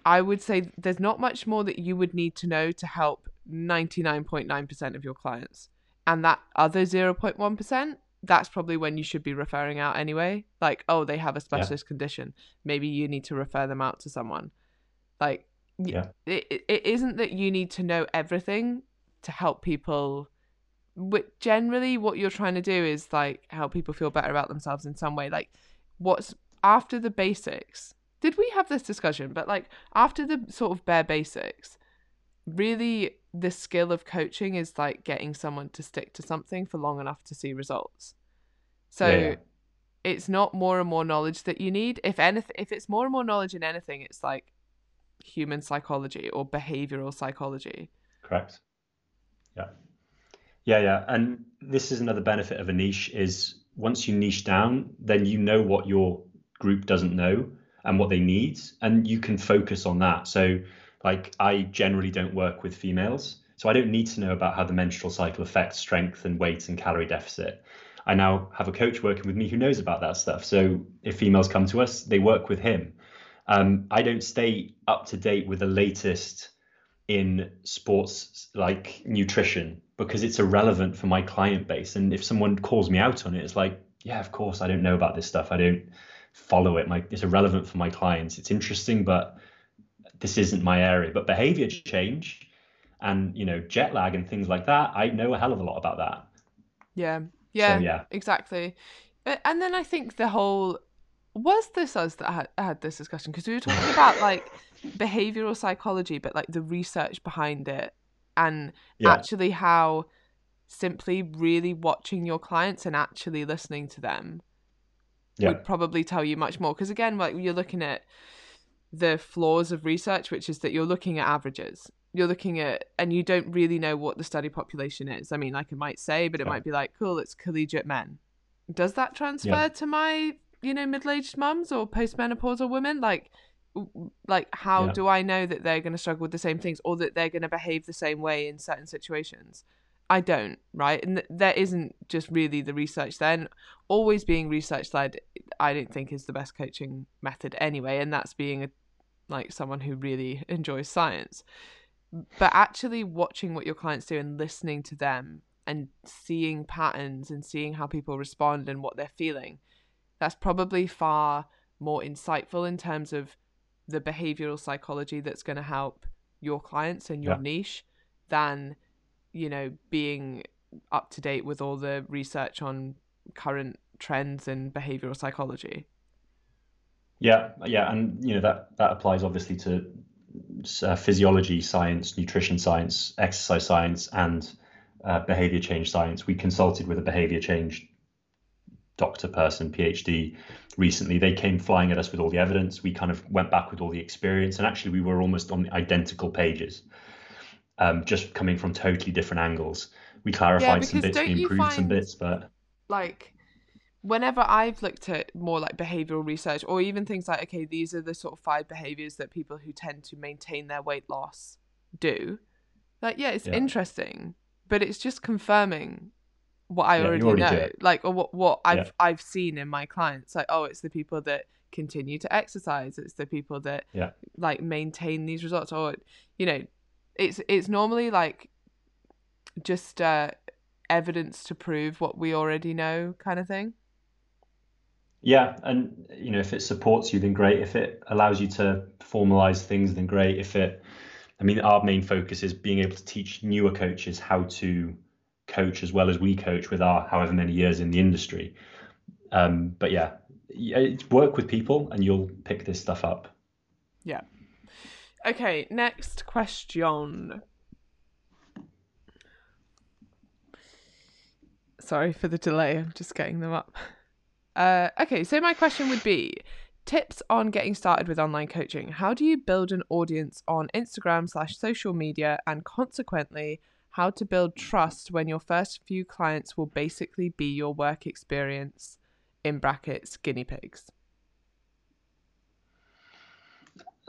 I would say there's not much more that you would need to know to help 99.9% of your clients. And that other 0.1%, that's probably when you should be referring out anyway. Like, oh, they have a specialist condition. Maybe you need to refer them out to someone. Like, it isn't that you need to know everything to help people. But generally, what you're trying to do is like help people feel better about themselves in some way. Like, what's after the basics? Did we have this discussion? But like after the sort of bare basics, really the skill of coaching is like getting someone to stick to something for long enough to see results. So it's not more and more knowledge that you need. If anything, if it's more and more knowledge in anything, it's like human psychology or behavioral psychology. Correct. Yeah. And this is another benefit of a niche is once you niche down, then you know what your group doesn't know and what they need, and you can focus on that. So like I generally don't work with females, so I don't need to know about how the menstrual cycle affects strength and weight and calorie deficit. I now have a coach working with me who knows about that stuff. So if females come to us, they work with him. I don't stay up to date with the latest in sports like nutrition because it's irrelevant for my client base. And if someone calls me out on it, it's like, yeah, of course, I don't know about this stuff. I don't follow it. It's irrelevant for my clients. It's interesting, but this isn't my area. But behavior change and, jet lag and things like that, I know a hell of a lot about that. Yeah, so, exactly. And then I think the whole, was this us that had this discussion? Because we were talking about like behavioral psychology, but like the research behind it and actually how simply really watching your clients and actually listening to them would probably tell you much more. Because again, like, you're looking at the flaws of research, which is that you're looking at averages. You're looking at, and you don't really know what the study population is. I mean, like, it might say, but it might be like, cool, it's collegiate men. Does that transfer to my, you know, middle-aged mums or postmenopausal women? Like how do I know that they're going to struggle with the same things, or that they're going to behave the same way in certain situations? I don't, right? And there isn't just really the research there. And always being research-led, I don't think, is the best coaching method anyway. And that's being like someone who really enjoys science. But actually watching what your clients do and listening to them and seeing patterns and seeing how people respond and what they're feeling, that's probably far more insightful in terms of the behavioral psychology that's going to help your clients and your niche than, you know, being up to date with all the research on current trends in behavioral psychology. Yeah. And, you know, that applies obviously to physiology science, nutrition science, exercise science, and behavior change science. We consulted with a behavior change doctor person, PhD, recently. They came flying at us with all the evidence. We kind of went back with all the experience, and actually we were almost on identical pages, just coming from totally different angles. We clarified some bits, we improved some bits, but like, whenever I've looked at more like behavioral research, or even things like, okay, these are the sort of 5 behaviors that people who tend to maintain their weight loss do, like, it's interesting, but it's just confirming what I already know, like, or what I've seen in my clients. Like, oh, it's the people that continue to exercise, it's the people that like maintain these results, or, you know, it's normally like just evidence to prove what we already know kind of thing. Yeah. And, you know, if it supports you, then great. If it allows you to formalize things, then great. If it, I mean, our main focus is being able to teach newer coaches how to coach as well as we coach with our however many years in the industry. But work with people and you'll pick this stuff up. Yeah. Okay. Next question. Sorry for the delay. I'm just getting them up. Okay, so my question would be tips on getting started with online coaching. How do you build an audience on Instagram/social media, and consequently how to build trust when your first few clients will basically be your work experience (in brackets) guinea pigs?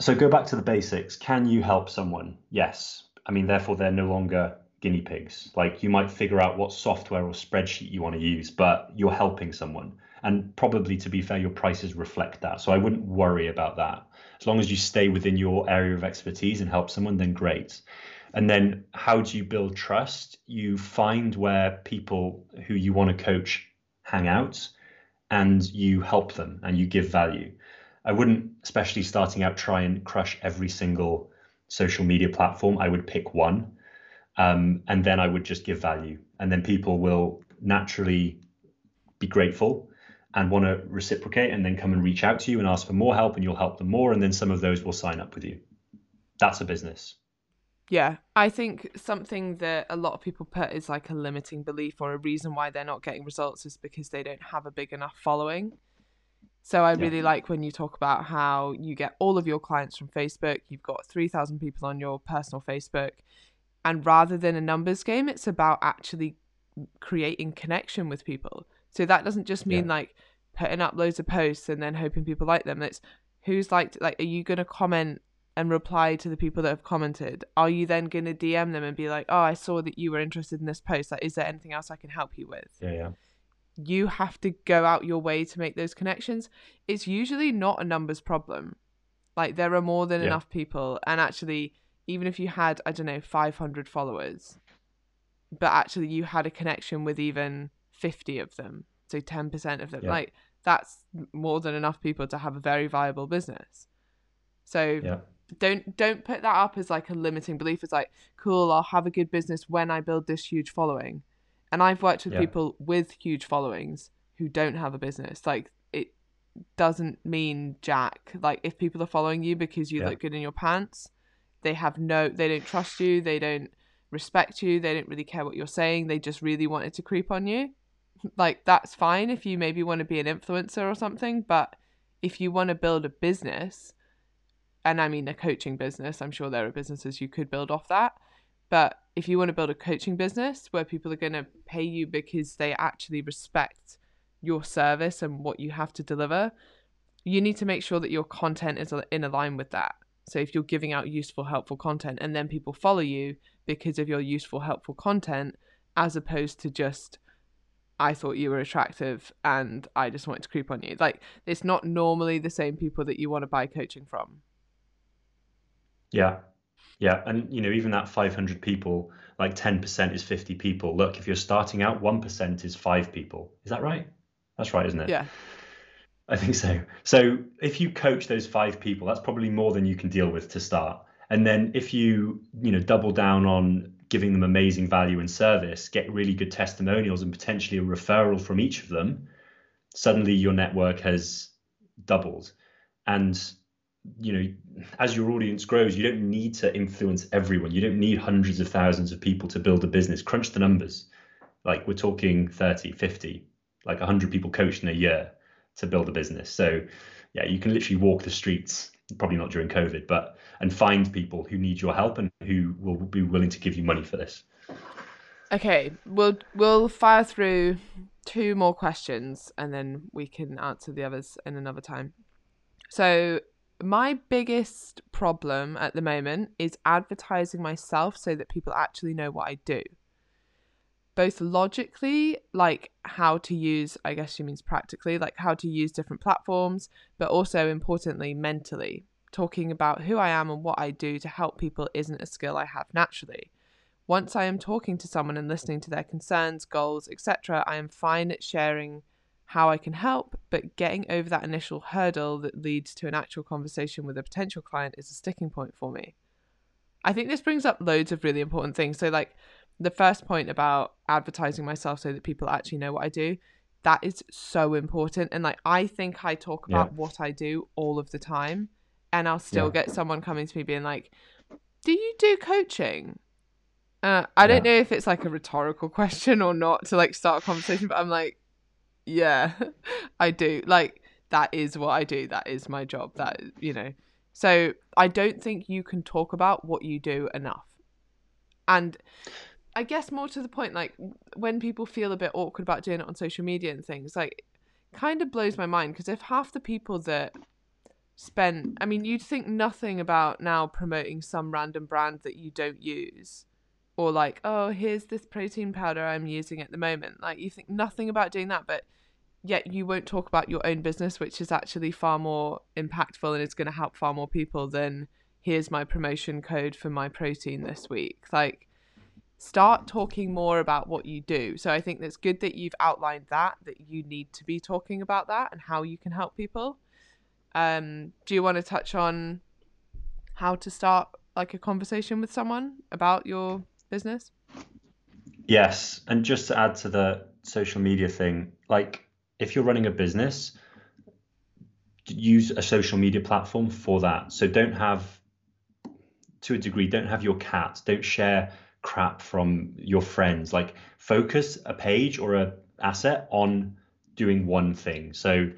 So go back to the basics. Can you help someone? Yes. I mean, therefore they're no longer guinea pigs. Like, you might figure out what software or spreadsheet you want to use, but you're helping someone. And probably, to be fair, your prices reflect that. So I wouldn't worry about that. As long as you stay within your area of expertise and help someone, then great. And then how do you build trust? You find where people who you want to coach hang out, and you help them and you give value. I wouldn't, especially starting out, try and crush every single social media platform. I would pick one. And then I would just give value, and then people will naturally be grateful and want to reciprocate, and then come and reach out to you and ask for more help, and you'll help them more. And then some of those will sign up with you. That's a business. Yeah. I think something that a lot of people put is like a limiting belief, or a reason why they're not getting results is because they don't have a big enough following. So I really like when you talk about how you get all of your clients from Facebook. You've got 3,000 people on your personal Facebook. And rather than a numbers game, it's about actually creating connection with people. So that doesn't just mean like putting up loads of posts and then hoping people like them. It's who's liked, like, are you going to comment and reply to the people that have commented? Are you then going to DM them and be like, oh, I saw that you were interested in this post. Like, is there anything else I can help you with? Yeah. You have to go out your way to make those connections. It's usually not a numbers problem. Like, there are more than enough people. And actually, even if you had, I don't know, 500 followers, but actually you had a connection with even 50 of them, so 10% of them, like, that's more than enough people to have a very viable business. So don't put that up as like a limiting belief. It's like, cool, I'll have a good business when I build this huge following. And I've worked with people with huge followings who don't have a business. Like, it doesn't mean jack. Like, if people are following you because you look good in your pants, they don't trust you, they don't respect you, they don't really care what you're saying, they just really wanted to creep on you. like that's fine if you maybe want to be an influencer or something, but if you want to build a business, and I mean a coaching business, I'm sure there are businesses you could build off that, but if you want to build a coaching business where people are going to pay you because they actually respect your service and what you have to deliver, you need to make sure that your content is in line with that. So if you're giving out useful, helpful content, and then people follow you because of your useful, helpful content, as opposed to just, I thought you were attractive and I just wanted to creep on you. Like, it's not normally the same people that you want to buy coaching from. Yeah. Yeah. And, you know, even that 500 people, like 10% is 50 people. Look, if you're starting out, 1% is 5 people. Is that right? That's right, isn't it? Yeah. I think so. So if you coach those 5 people, that's probably more than you can deal with to start. And then if you, you know, double down on giving them amazing value and service, get really good testimonials and potentially a referral from each of them, suddenly your network has doubled. And, you know, as your audience grows, you don't need to influence everyone. You don't need hundreds of thousands of people to build a business. Crunch the numbers. Like, we're talking 30, 50, like 100 people coached in a year to build a business. So yeah, you can literally walk the streets, probably not during COVID, but, and find people who need your help and who will be willing to give you money for this. Okay, we'll fire through 2 more questions and then we can answer the others in another time. So my biggest problem at the moment is advertising myself so that people actually know what I do. Both logically, like how to use, I guess she means practically, like how to use different platforms, but also importantly, mentally. Talking about who I am and what I do to help people isn't a skill I have naturally. Once I am talking to someone and listening to their concerns, goals, etc., I am fine at sharing how I can help, but getting over that initial hurdle that leads to an actual conversation with a potential client is a sticking point for me. I think this brings up loads of really important things. So like, the first point about advertising myself so that people actually know what I do, that is so important. And like, I think I talk about what I do all of the time, and I'll still get someone coming to me being like, do you do coaching? I don't know if it's like a rhetorical question or not to like start a conversation, but I'm like, yeah, I do. Like, that is what I do. That is my job. That, you know, so I don't think you can talk about what you do enough. And I guess more to the point, like when people feel a bit awkward about doing it on social media and things, like kind of blows my mind, because if half the people that spend, I mean, you'd think nothing about now promoting some random brand that you don't use, or like, oh, here's this protein powder I'm using at the moment. Like, you think nothing about doing that, but yet you won't talk about your own business, which is actually far more impactful and is going to help far more people than here's my promotion code for my protein this week. Like, start talking more about what you do. So I think that's good that you've outlined that you need to be talking about that and how you can help people. Do you want to touch on how to start like a conversation with someone about your business? Yes. And just to add to the social media thing, like if you're running a business, use a social media platform for that. So don't have, to a degree, don't have your cat, don't share crap from your friends. Like, focus a page or a asset on doing one thing. So,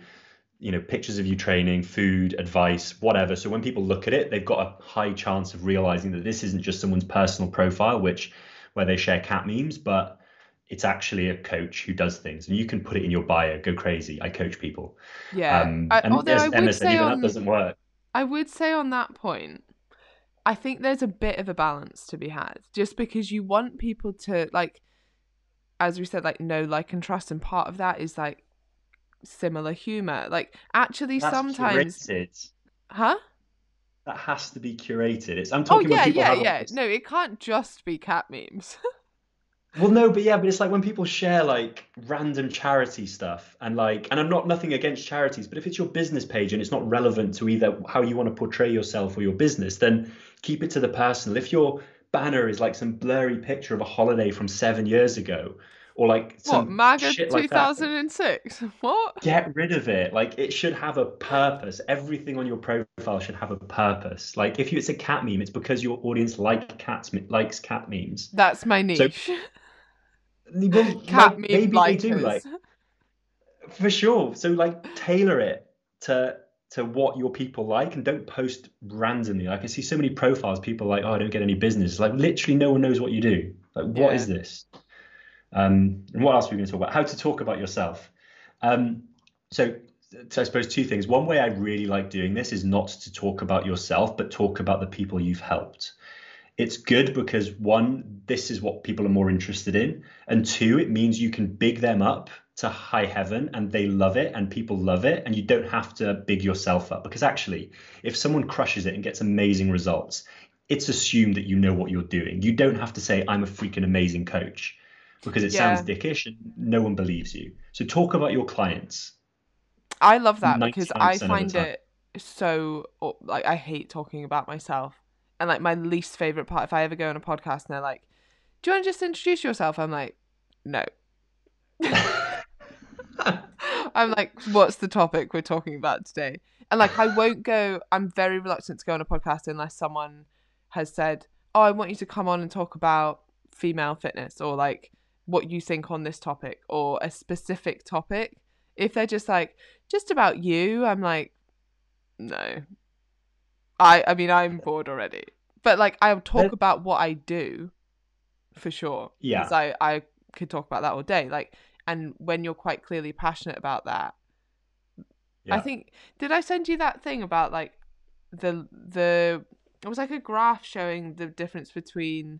you know, pictures of you training, food, advice, whatever. So when people look at it, they've got a high chance of realizing that this isn't just someone's personal profile, which where they share cat memes, but it's actually a coach who does things. And you can put it in your bio, go crazy, I coach people. Yeah. That doesn't work. I would say on that point, I think there's a bit of a balance to be had, just because you want people to, like, as we said, like, know, like, and trust. And part of that is like similar humor. Like, actually, that's sometimes curated. Huh? That has to be curated. It's, I'm talking about people. No, it can't just be cat memes. Well, no, but it's like when people share like random charity stuff and like, and I'm not, nothing against charities, but if it's your business page and it's not relevant to either how you want to portray yourself or your business, then keep it to the personal. If your banner is like some blurry picture of a holiday from 7 years ago, or like some MAGA shit 2006? Like that, what? Get rid of it. Like, it should have a purpose. Everything on your profile should have a purpose. Like, if it's a cat meme, it's because your audience likes cat memes. That's my niche. So, Well, like, maybe they do, like, for sure. So like, tailor it to what your people like, and don't post randomly. Like, I see so many profiles, people like, oh, I don't get any business. Like, literally no one knows what you do. Like, what is this? And what else are we going to talk about? How to talk about yourself. So I suppose two things. One way I really like doing this is not to talk about yourself, but talk about the people you've helped. It's good because, one, this is what people are more interested in. And two, it means you can big them up to high heaven and they love it and people love it. And you don't have to big yourself up, because actually, if someone crushes it and gets amazing results, it's assumed that you know what you're doing. You don't have to say, I'm a freaking amazing coach, because it sounds dickish and no one believes you. So talk about your clients. I love that, because I find it so, like, I hate talking about myself. And like, my least favorite part, if I ever go on a podcast and they're like, do you want to just introduce yourself? I'm like, no. I'm like, what's the topic we're talking about today? And like, I won't go, I'm very reluctant to go on a podcast unless someone has said, oh, I want you to come on and talk about female fitness, or like what you think on this topic, or a specific topic. If they're just like, just about you, I'm like, no. I mean, I'm bored already, but like, I'll talk about what I do for sure. Yeah. Because I could talk about that all day. Like, and when you're quite clearly passionate about that, I think, did I send you that thing about like the, it was like a graph showing the difference between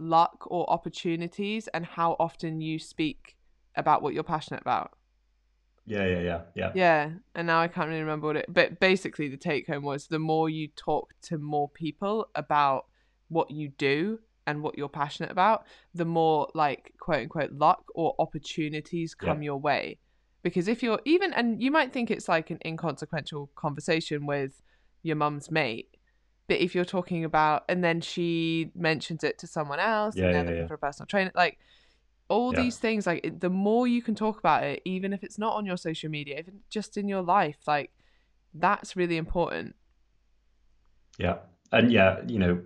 luck or opportunities and how often you speak about what you're passionate about? Yeah. And now I can't really remember what it, but basically the take home was, the more you talk to more people about what you do and what you're passionate about, the more like, quote unquote, luck or opportunities come your way. Because if you're even, and you might think it's like an inconsequential conversation with your mum's mate, but if you're talking about, and then she mentions it to someone else and they're looking for a personal trainer, like, all these things, like, the more you can talk about it, even if it's not on your social media, even just in your life, like, that's really important. Yeah. And yeah, you know,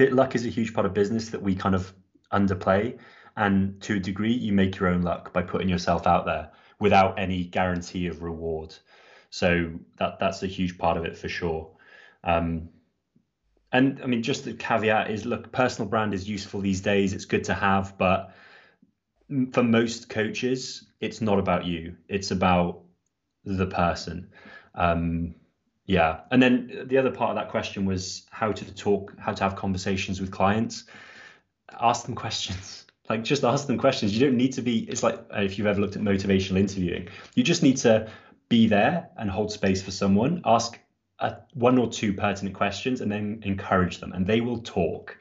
luck is a huge part of business that we kind of underplay. And to a degree, you make your own luck by putting yourself out there without any guarantee of reward. So that's a huge part of it for sure. And I mean, just the caveat is, look, personal brand is useful these days. It's good to have, but for most coaches, it's not about you. It's about the person. And then the other part of that question was how to have conversations with clients. Ask them questions. Like, just ask them questions. You don't need to be, it's like, if you've ever looked at motivational interviewing, you just need to be there and hold space for someone, ask one or two pertinent questions, and then encourage them, and they will talk.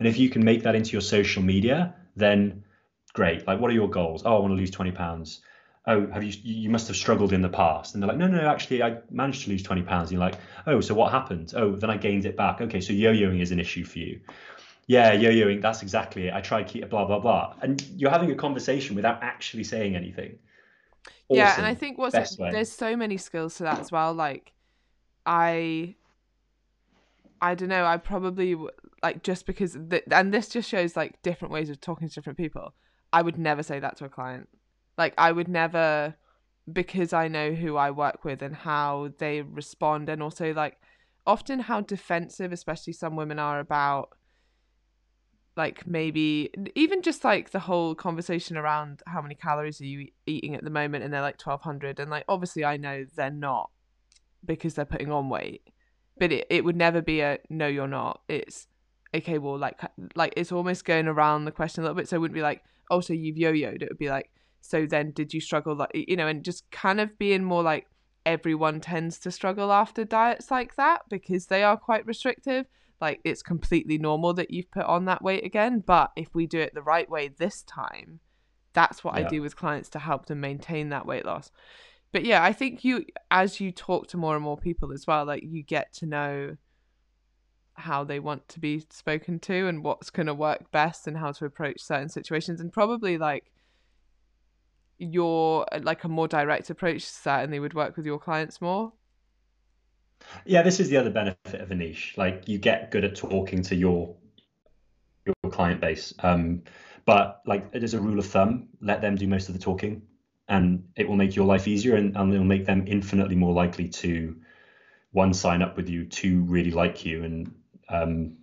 And if you can make that into your social media, then great. Like, what are your goals? Oh, I want to lose 20 pounds. Oh, you must have struggled in the past. And they're like, no, actually, I managed to lose 20 pounds. And you're like, oh, so what happened? Oh, then I gained it back. Okay, so yo-yoing is an issue for you. Yeah, yo-yoing, that's exactly it. I try to keep blah, blah, blah. And you're having a conversation without actually saying anything. Awesome. Yeah, and I think there's so many skills to that as well. Like, I don't know, I probably, like, just because, and this just shows like different ways of talking to different people. I would never say that to a client. Like, I would never, because I know who I work with and how they respond, and also like often how defensive, especially some women are about, like, maybe even just like the whole conversation around how many calories are you eating at the moment, and they're like 1,200, and like, obviously I know they're not, because they're putting on weight, but it would never be a no, you're not. It's okay, well, like it's almost going around the question a little bit. So it wouldn't be like, oh, so you've yo-yoed. It would be like, so then did you struggle? Like, you know, and just kind of being more like, everyone tends to struggle after diets like that because they are quite restrictive. Like, it's completely normal that you've put on that weight again. But if we do it the right way this time, that's what I do with clients to help them maintain that weight loss. But yeah, I think as you talk to more and more people as well, like, you get to know how they want to be spoken to and what's going to work best and how to approach certain situations, and probably like your, like, a more direct approach certainly would work with your clients more. Yeah, this is the other benefit of a niche. Like, you get good at talking to your client base But like, it is a rule of thumb, let them do most of the talking, and it will make your life easier, and it'll make them infinitely more likely to, one, sign up with you, two, really like you, and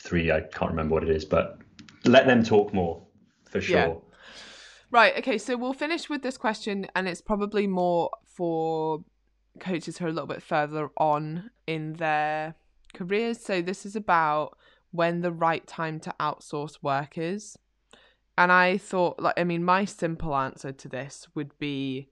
three, I can't remember what it is, but let them talk more for sure. Yeah. Right. Okay. So we'll finish with this question, and it's probably more for coaches who are a little bit further on in their careers. So this is about when the right time to outsource work is. And I thought, like, I mean, my simple answer to this would be,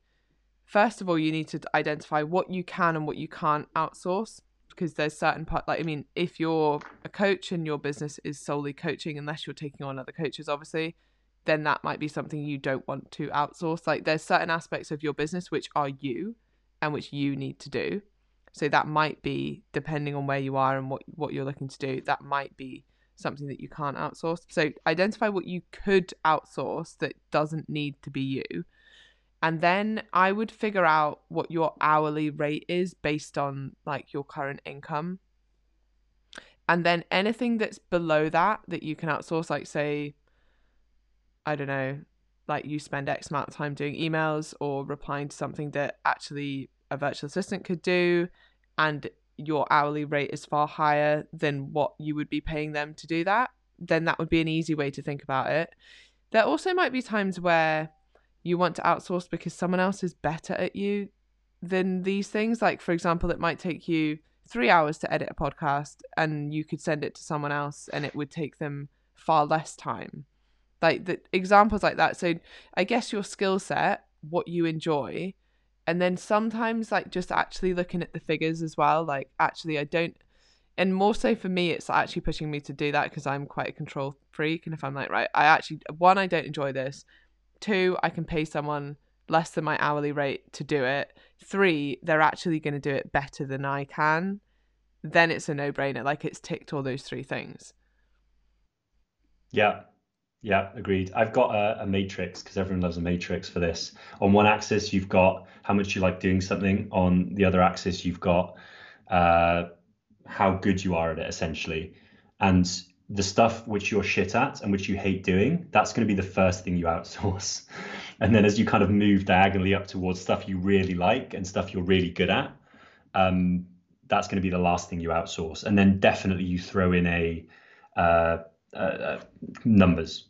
first of all, you need to identify what you can and what you can't outsource, because there's certain part, like, I mean, if you're a coach and your business is solely coaching, unless you're taking on other coaches, obviously, then that might be something you don't want to outsource. Like, there's certain aspects of your business which are you and which you need to do. So that might be, depending on where you are and what you're looking to do, that might be something that you can't outsource. So identify what you could outsource that doesn't need to be you. And then I would figure out what your hourly rate is based on like your current income. And then anything that's below that that you can outsource, like say, I don't know, like you spend X amount of time doing emails or replying to something that actually a virtual assistant could do, and your hourly rate is far higher than what you would be paying them to do that, then that would be an easy way to think about it. There also might be times where you want to outsource because someone else is better at you than these things. Like, for example, it might take you 3 hours to edit a podcast, and you could send it to someone else and it would take them far less time. Like, the examples like that. So I guess your skill set, what you enjoy, and then sometimes like just actually looking at the figures as well. Like, actually, I don't, and more so for me, it's actually pushing me to do that because I'm quite a control freak. And if I'm like, right, I actually, one, I don't enjoy this. Two, I can pay someone less than my hourly rate to do it. Three, they're actually going to do it better than I can. Then it's a no-brainer. Like, it's ticked all those three things. Yeah. Yeah, agreed. I've got a matrix, because everyone loves a matrix for this. On one axis, you've got how much you like doing something. On the other axis, you've got how good you are at it, essentially. And the stuff which you're shit at and which you hate doing, that's going to be the first thing you outsource. And then as you kind of move diagonally up towards stuff you really like and stuff you're really good at, that's going to be the last thing you outsource. And then definitely you throw in a numbers.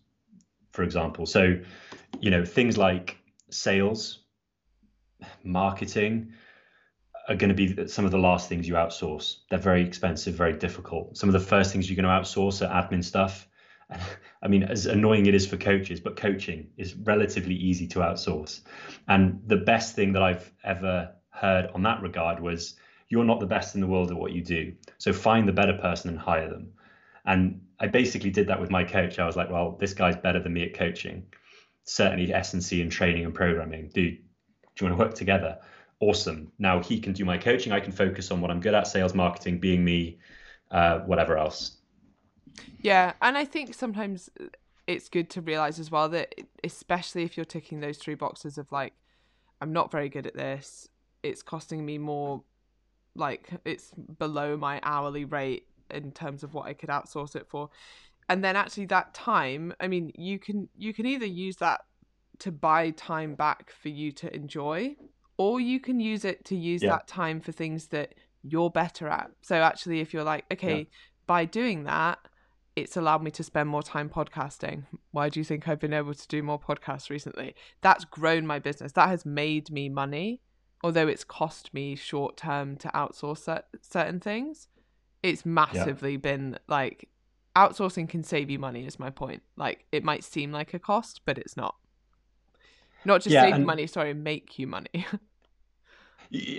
For example, so, you know, things like sales, marketing are going to be some of the last things you outsource. They're very expensive, very difficult. Some of the first things you're going to outsource are admin stuff. I mean, as annoying it is for coaches, but coaching is relatively easy to outsource. And the best thing that I've ever heard on that regard was, you're not the best in the world at what you do, so find the better person and hire them. And I basically did that with my coach. I was like, well, this guy's better than me at coaching. Certainly S&C and training and programming. Dude, do you want to work together? Awesome. Now he can do my coaching. I can focus on what I'm good at, sales, marketing, being me, whatever else. Yeah. And I think sometimes it's good to realize as well that, especially if you're ticking those three boxes of like, I'm not very good at this, it's costing me more, like it's below my hourly rate in terms of what I could outsource it for. And then actually that time, I mean, you can either use that to buy time back for you to enjoy, or you can use it to use that time for things that you're better at. So actually, if you're like, okay, by doing that, it's allowed me to spend more time podcasting. Why do you think I've been able to do more podcasts recently? That's grown my business. That has made me money, although it's cost me short term to outsource certain things. It's massively been like, outsourcing can save you money is my point. Like, it might seem like a cost, but it's not. Not just save you money, sorry, make you money.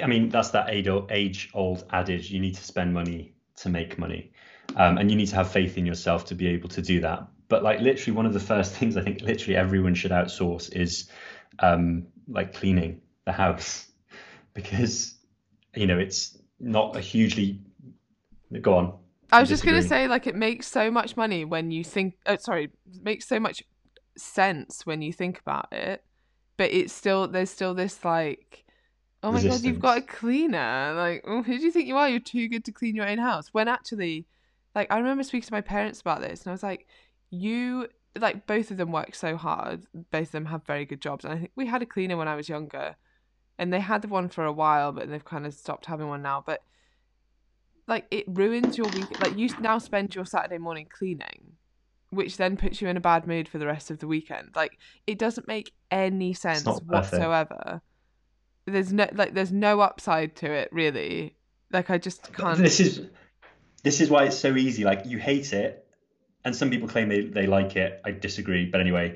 I mean, that's that age-old adage, you need to spend money to make money. And you need to have faith in yourself to be able to do that. But like, literally one of the first things I think literally everyone should outsource is like cleaning the house, because, you know, it's not a hugely... Go on. I was just going to say, like, it makes so much money when you think, makes so much sense when you think about it, but it's still, there's still this like, oh my God, you've got a cleaner. Like, oh, who do you think you are? You're too good to clean your own house. When actually, like, I remember speaking to my parents about this and I was like, you like both of them work so hard. Both of them have very good jobs. And I think we had a cleaner when I was younger, and they had one for a while, but they've kind of stopped having one now. But like, it ruins your week. Like, you now spend your Saturday morning cleaning, which then puts you in a bad mood for the rest of the weekend. Like, it doesn't make any sense whatsoever. There's no upside to it, really. Like, I just can't. This is why it's so easy. Like, you hate it, and some people claim they like it. I disagree, but anyway,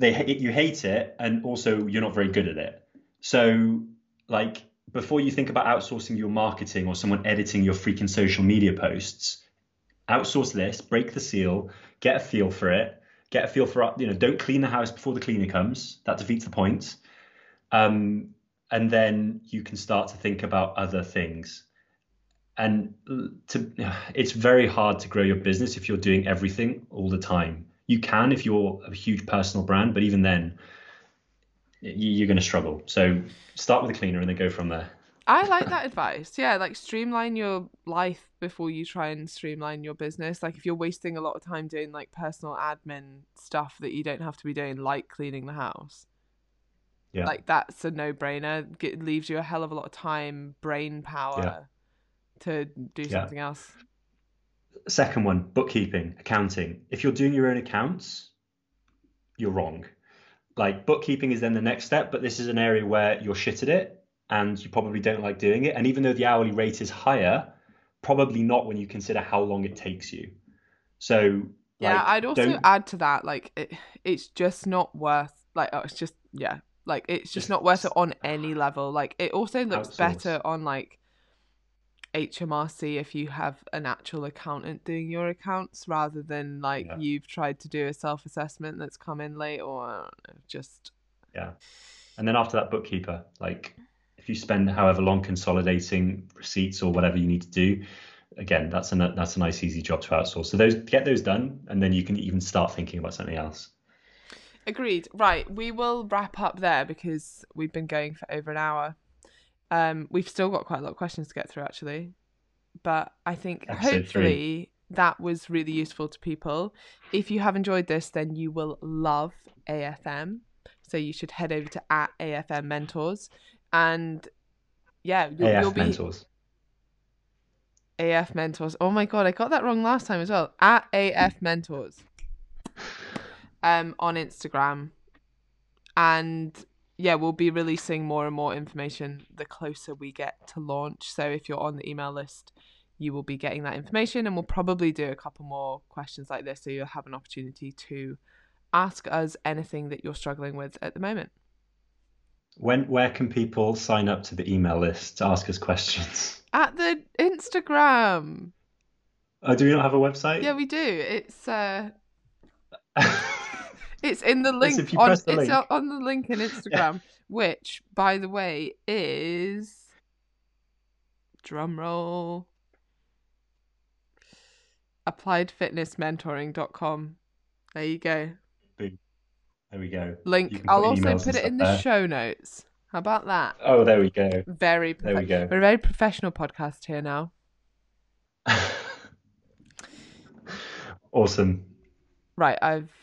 you hate it, and also you're not very good at it. So, like, before you think about outsourcing your marketing or someone editing your freaking social media posts, outsource this, break the seal, get a feel for it, don't clean the house before the cleaner comes. That defeats the point. And then you can start to think about other things. And it's very hard to grow your business if you're doing everything all the time. You can if you're a huge personal brand, but even then, you're going to struggle. So start with a cleaner and then go from there. I like that advice. Yeah, like, streamline your life before you try and streamline your business. Like, if you're wasting a lot of time doing like personal admin stuff that you don't have to be doing, like cleaning the house. Yeah. Like, that's a no-brainer. It leaves you a hell of a lot of time, brain power to do something else. Second one, bookkeeping, accounting. If you're doing your own accounts, you're wrong. Like, bookkeeping is then the next step, but this is an area where you're shit at it and you probably don't like doing it. And even though the hourly rate is higher, probably not when you consider how long it takes you. So yeah, like, I'd also add to that, like, it's just not worth, like, oh, it's just, yeah. Like, it's just not worth it on any level. Like, it also looks better on like HMRC if you have an actual accountant doing your accounts, rather than like you've tried to do a self-assessment that's come in late, or I don't know, just. Yeah. And then after that, bookkeeper. Like, if you spend however long consolidating receipts or whatever you need to do, again, that's a nice easy job to outsource. So get those done, and then you can even start thinking about something else. Agreed. Right, we will wrap up there because we've been going for over an hour. We've still got quite a lot of questions to get through, actually. But I think hopefully that was really useful to people. If you have enjoyed this, then you will love AFM. So you should head over to @AFM Mentors. And yeah, you'll be... Mentors. AF Mentors. Oh my God, I got that wrong last time as well. @AF Mentors. On Instagram, and yeah, we'll be releasing more and more information the closer we get to launch. So if you're on the email list, you will be getting that information, and we'll probably do a couple more questions like this, so you'll have an opportunity to ask us anything that you're struggling with at the moment. Where can people sign up to the email list to ask us questions? At the Instagram. Do we not have a website? Yeah, we do. It's it's in the link. Yes, on the link in Instagram, which, by the way, is drumroll appliedfitnessmentoring.com. There you go. Boom. There we go. Link. I'll also put it in the show notes. How about that? Oh, there we go. There we go. We're a very professional podcast here now. Awesome. Right, I've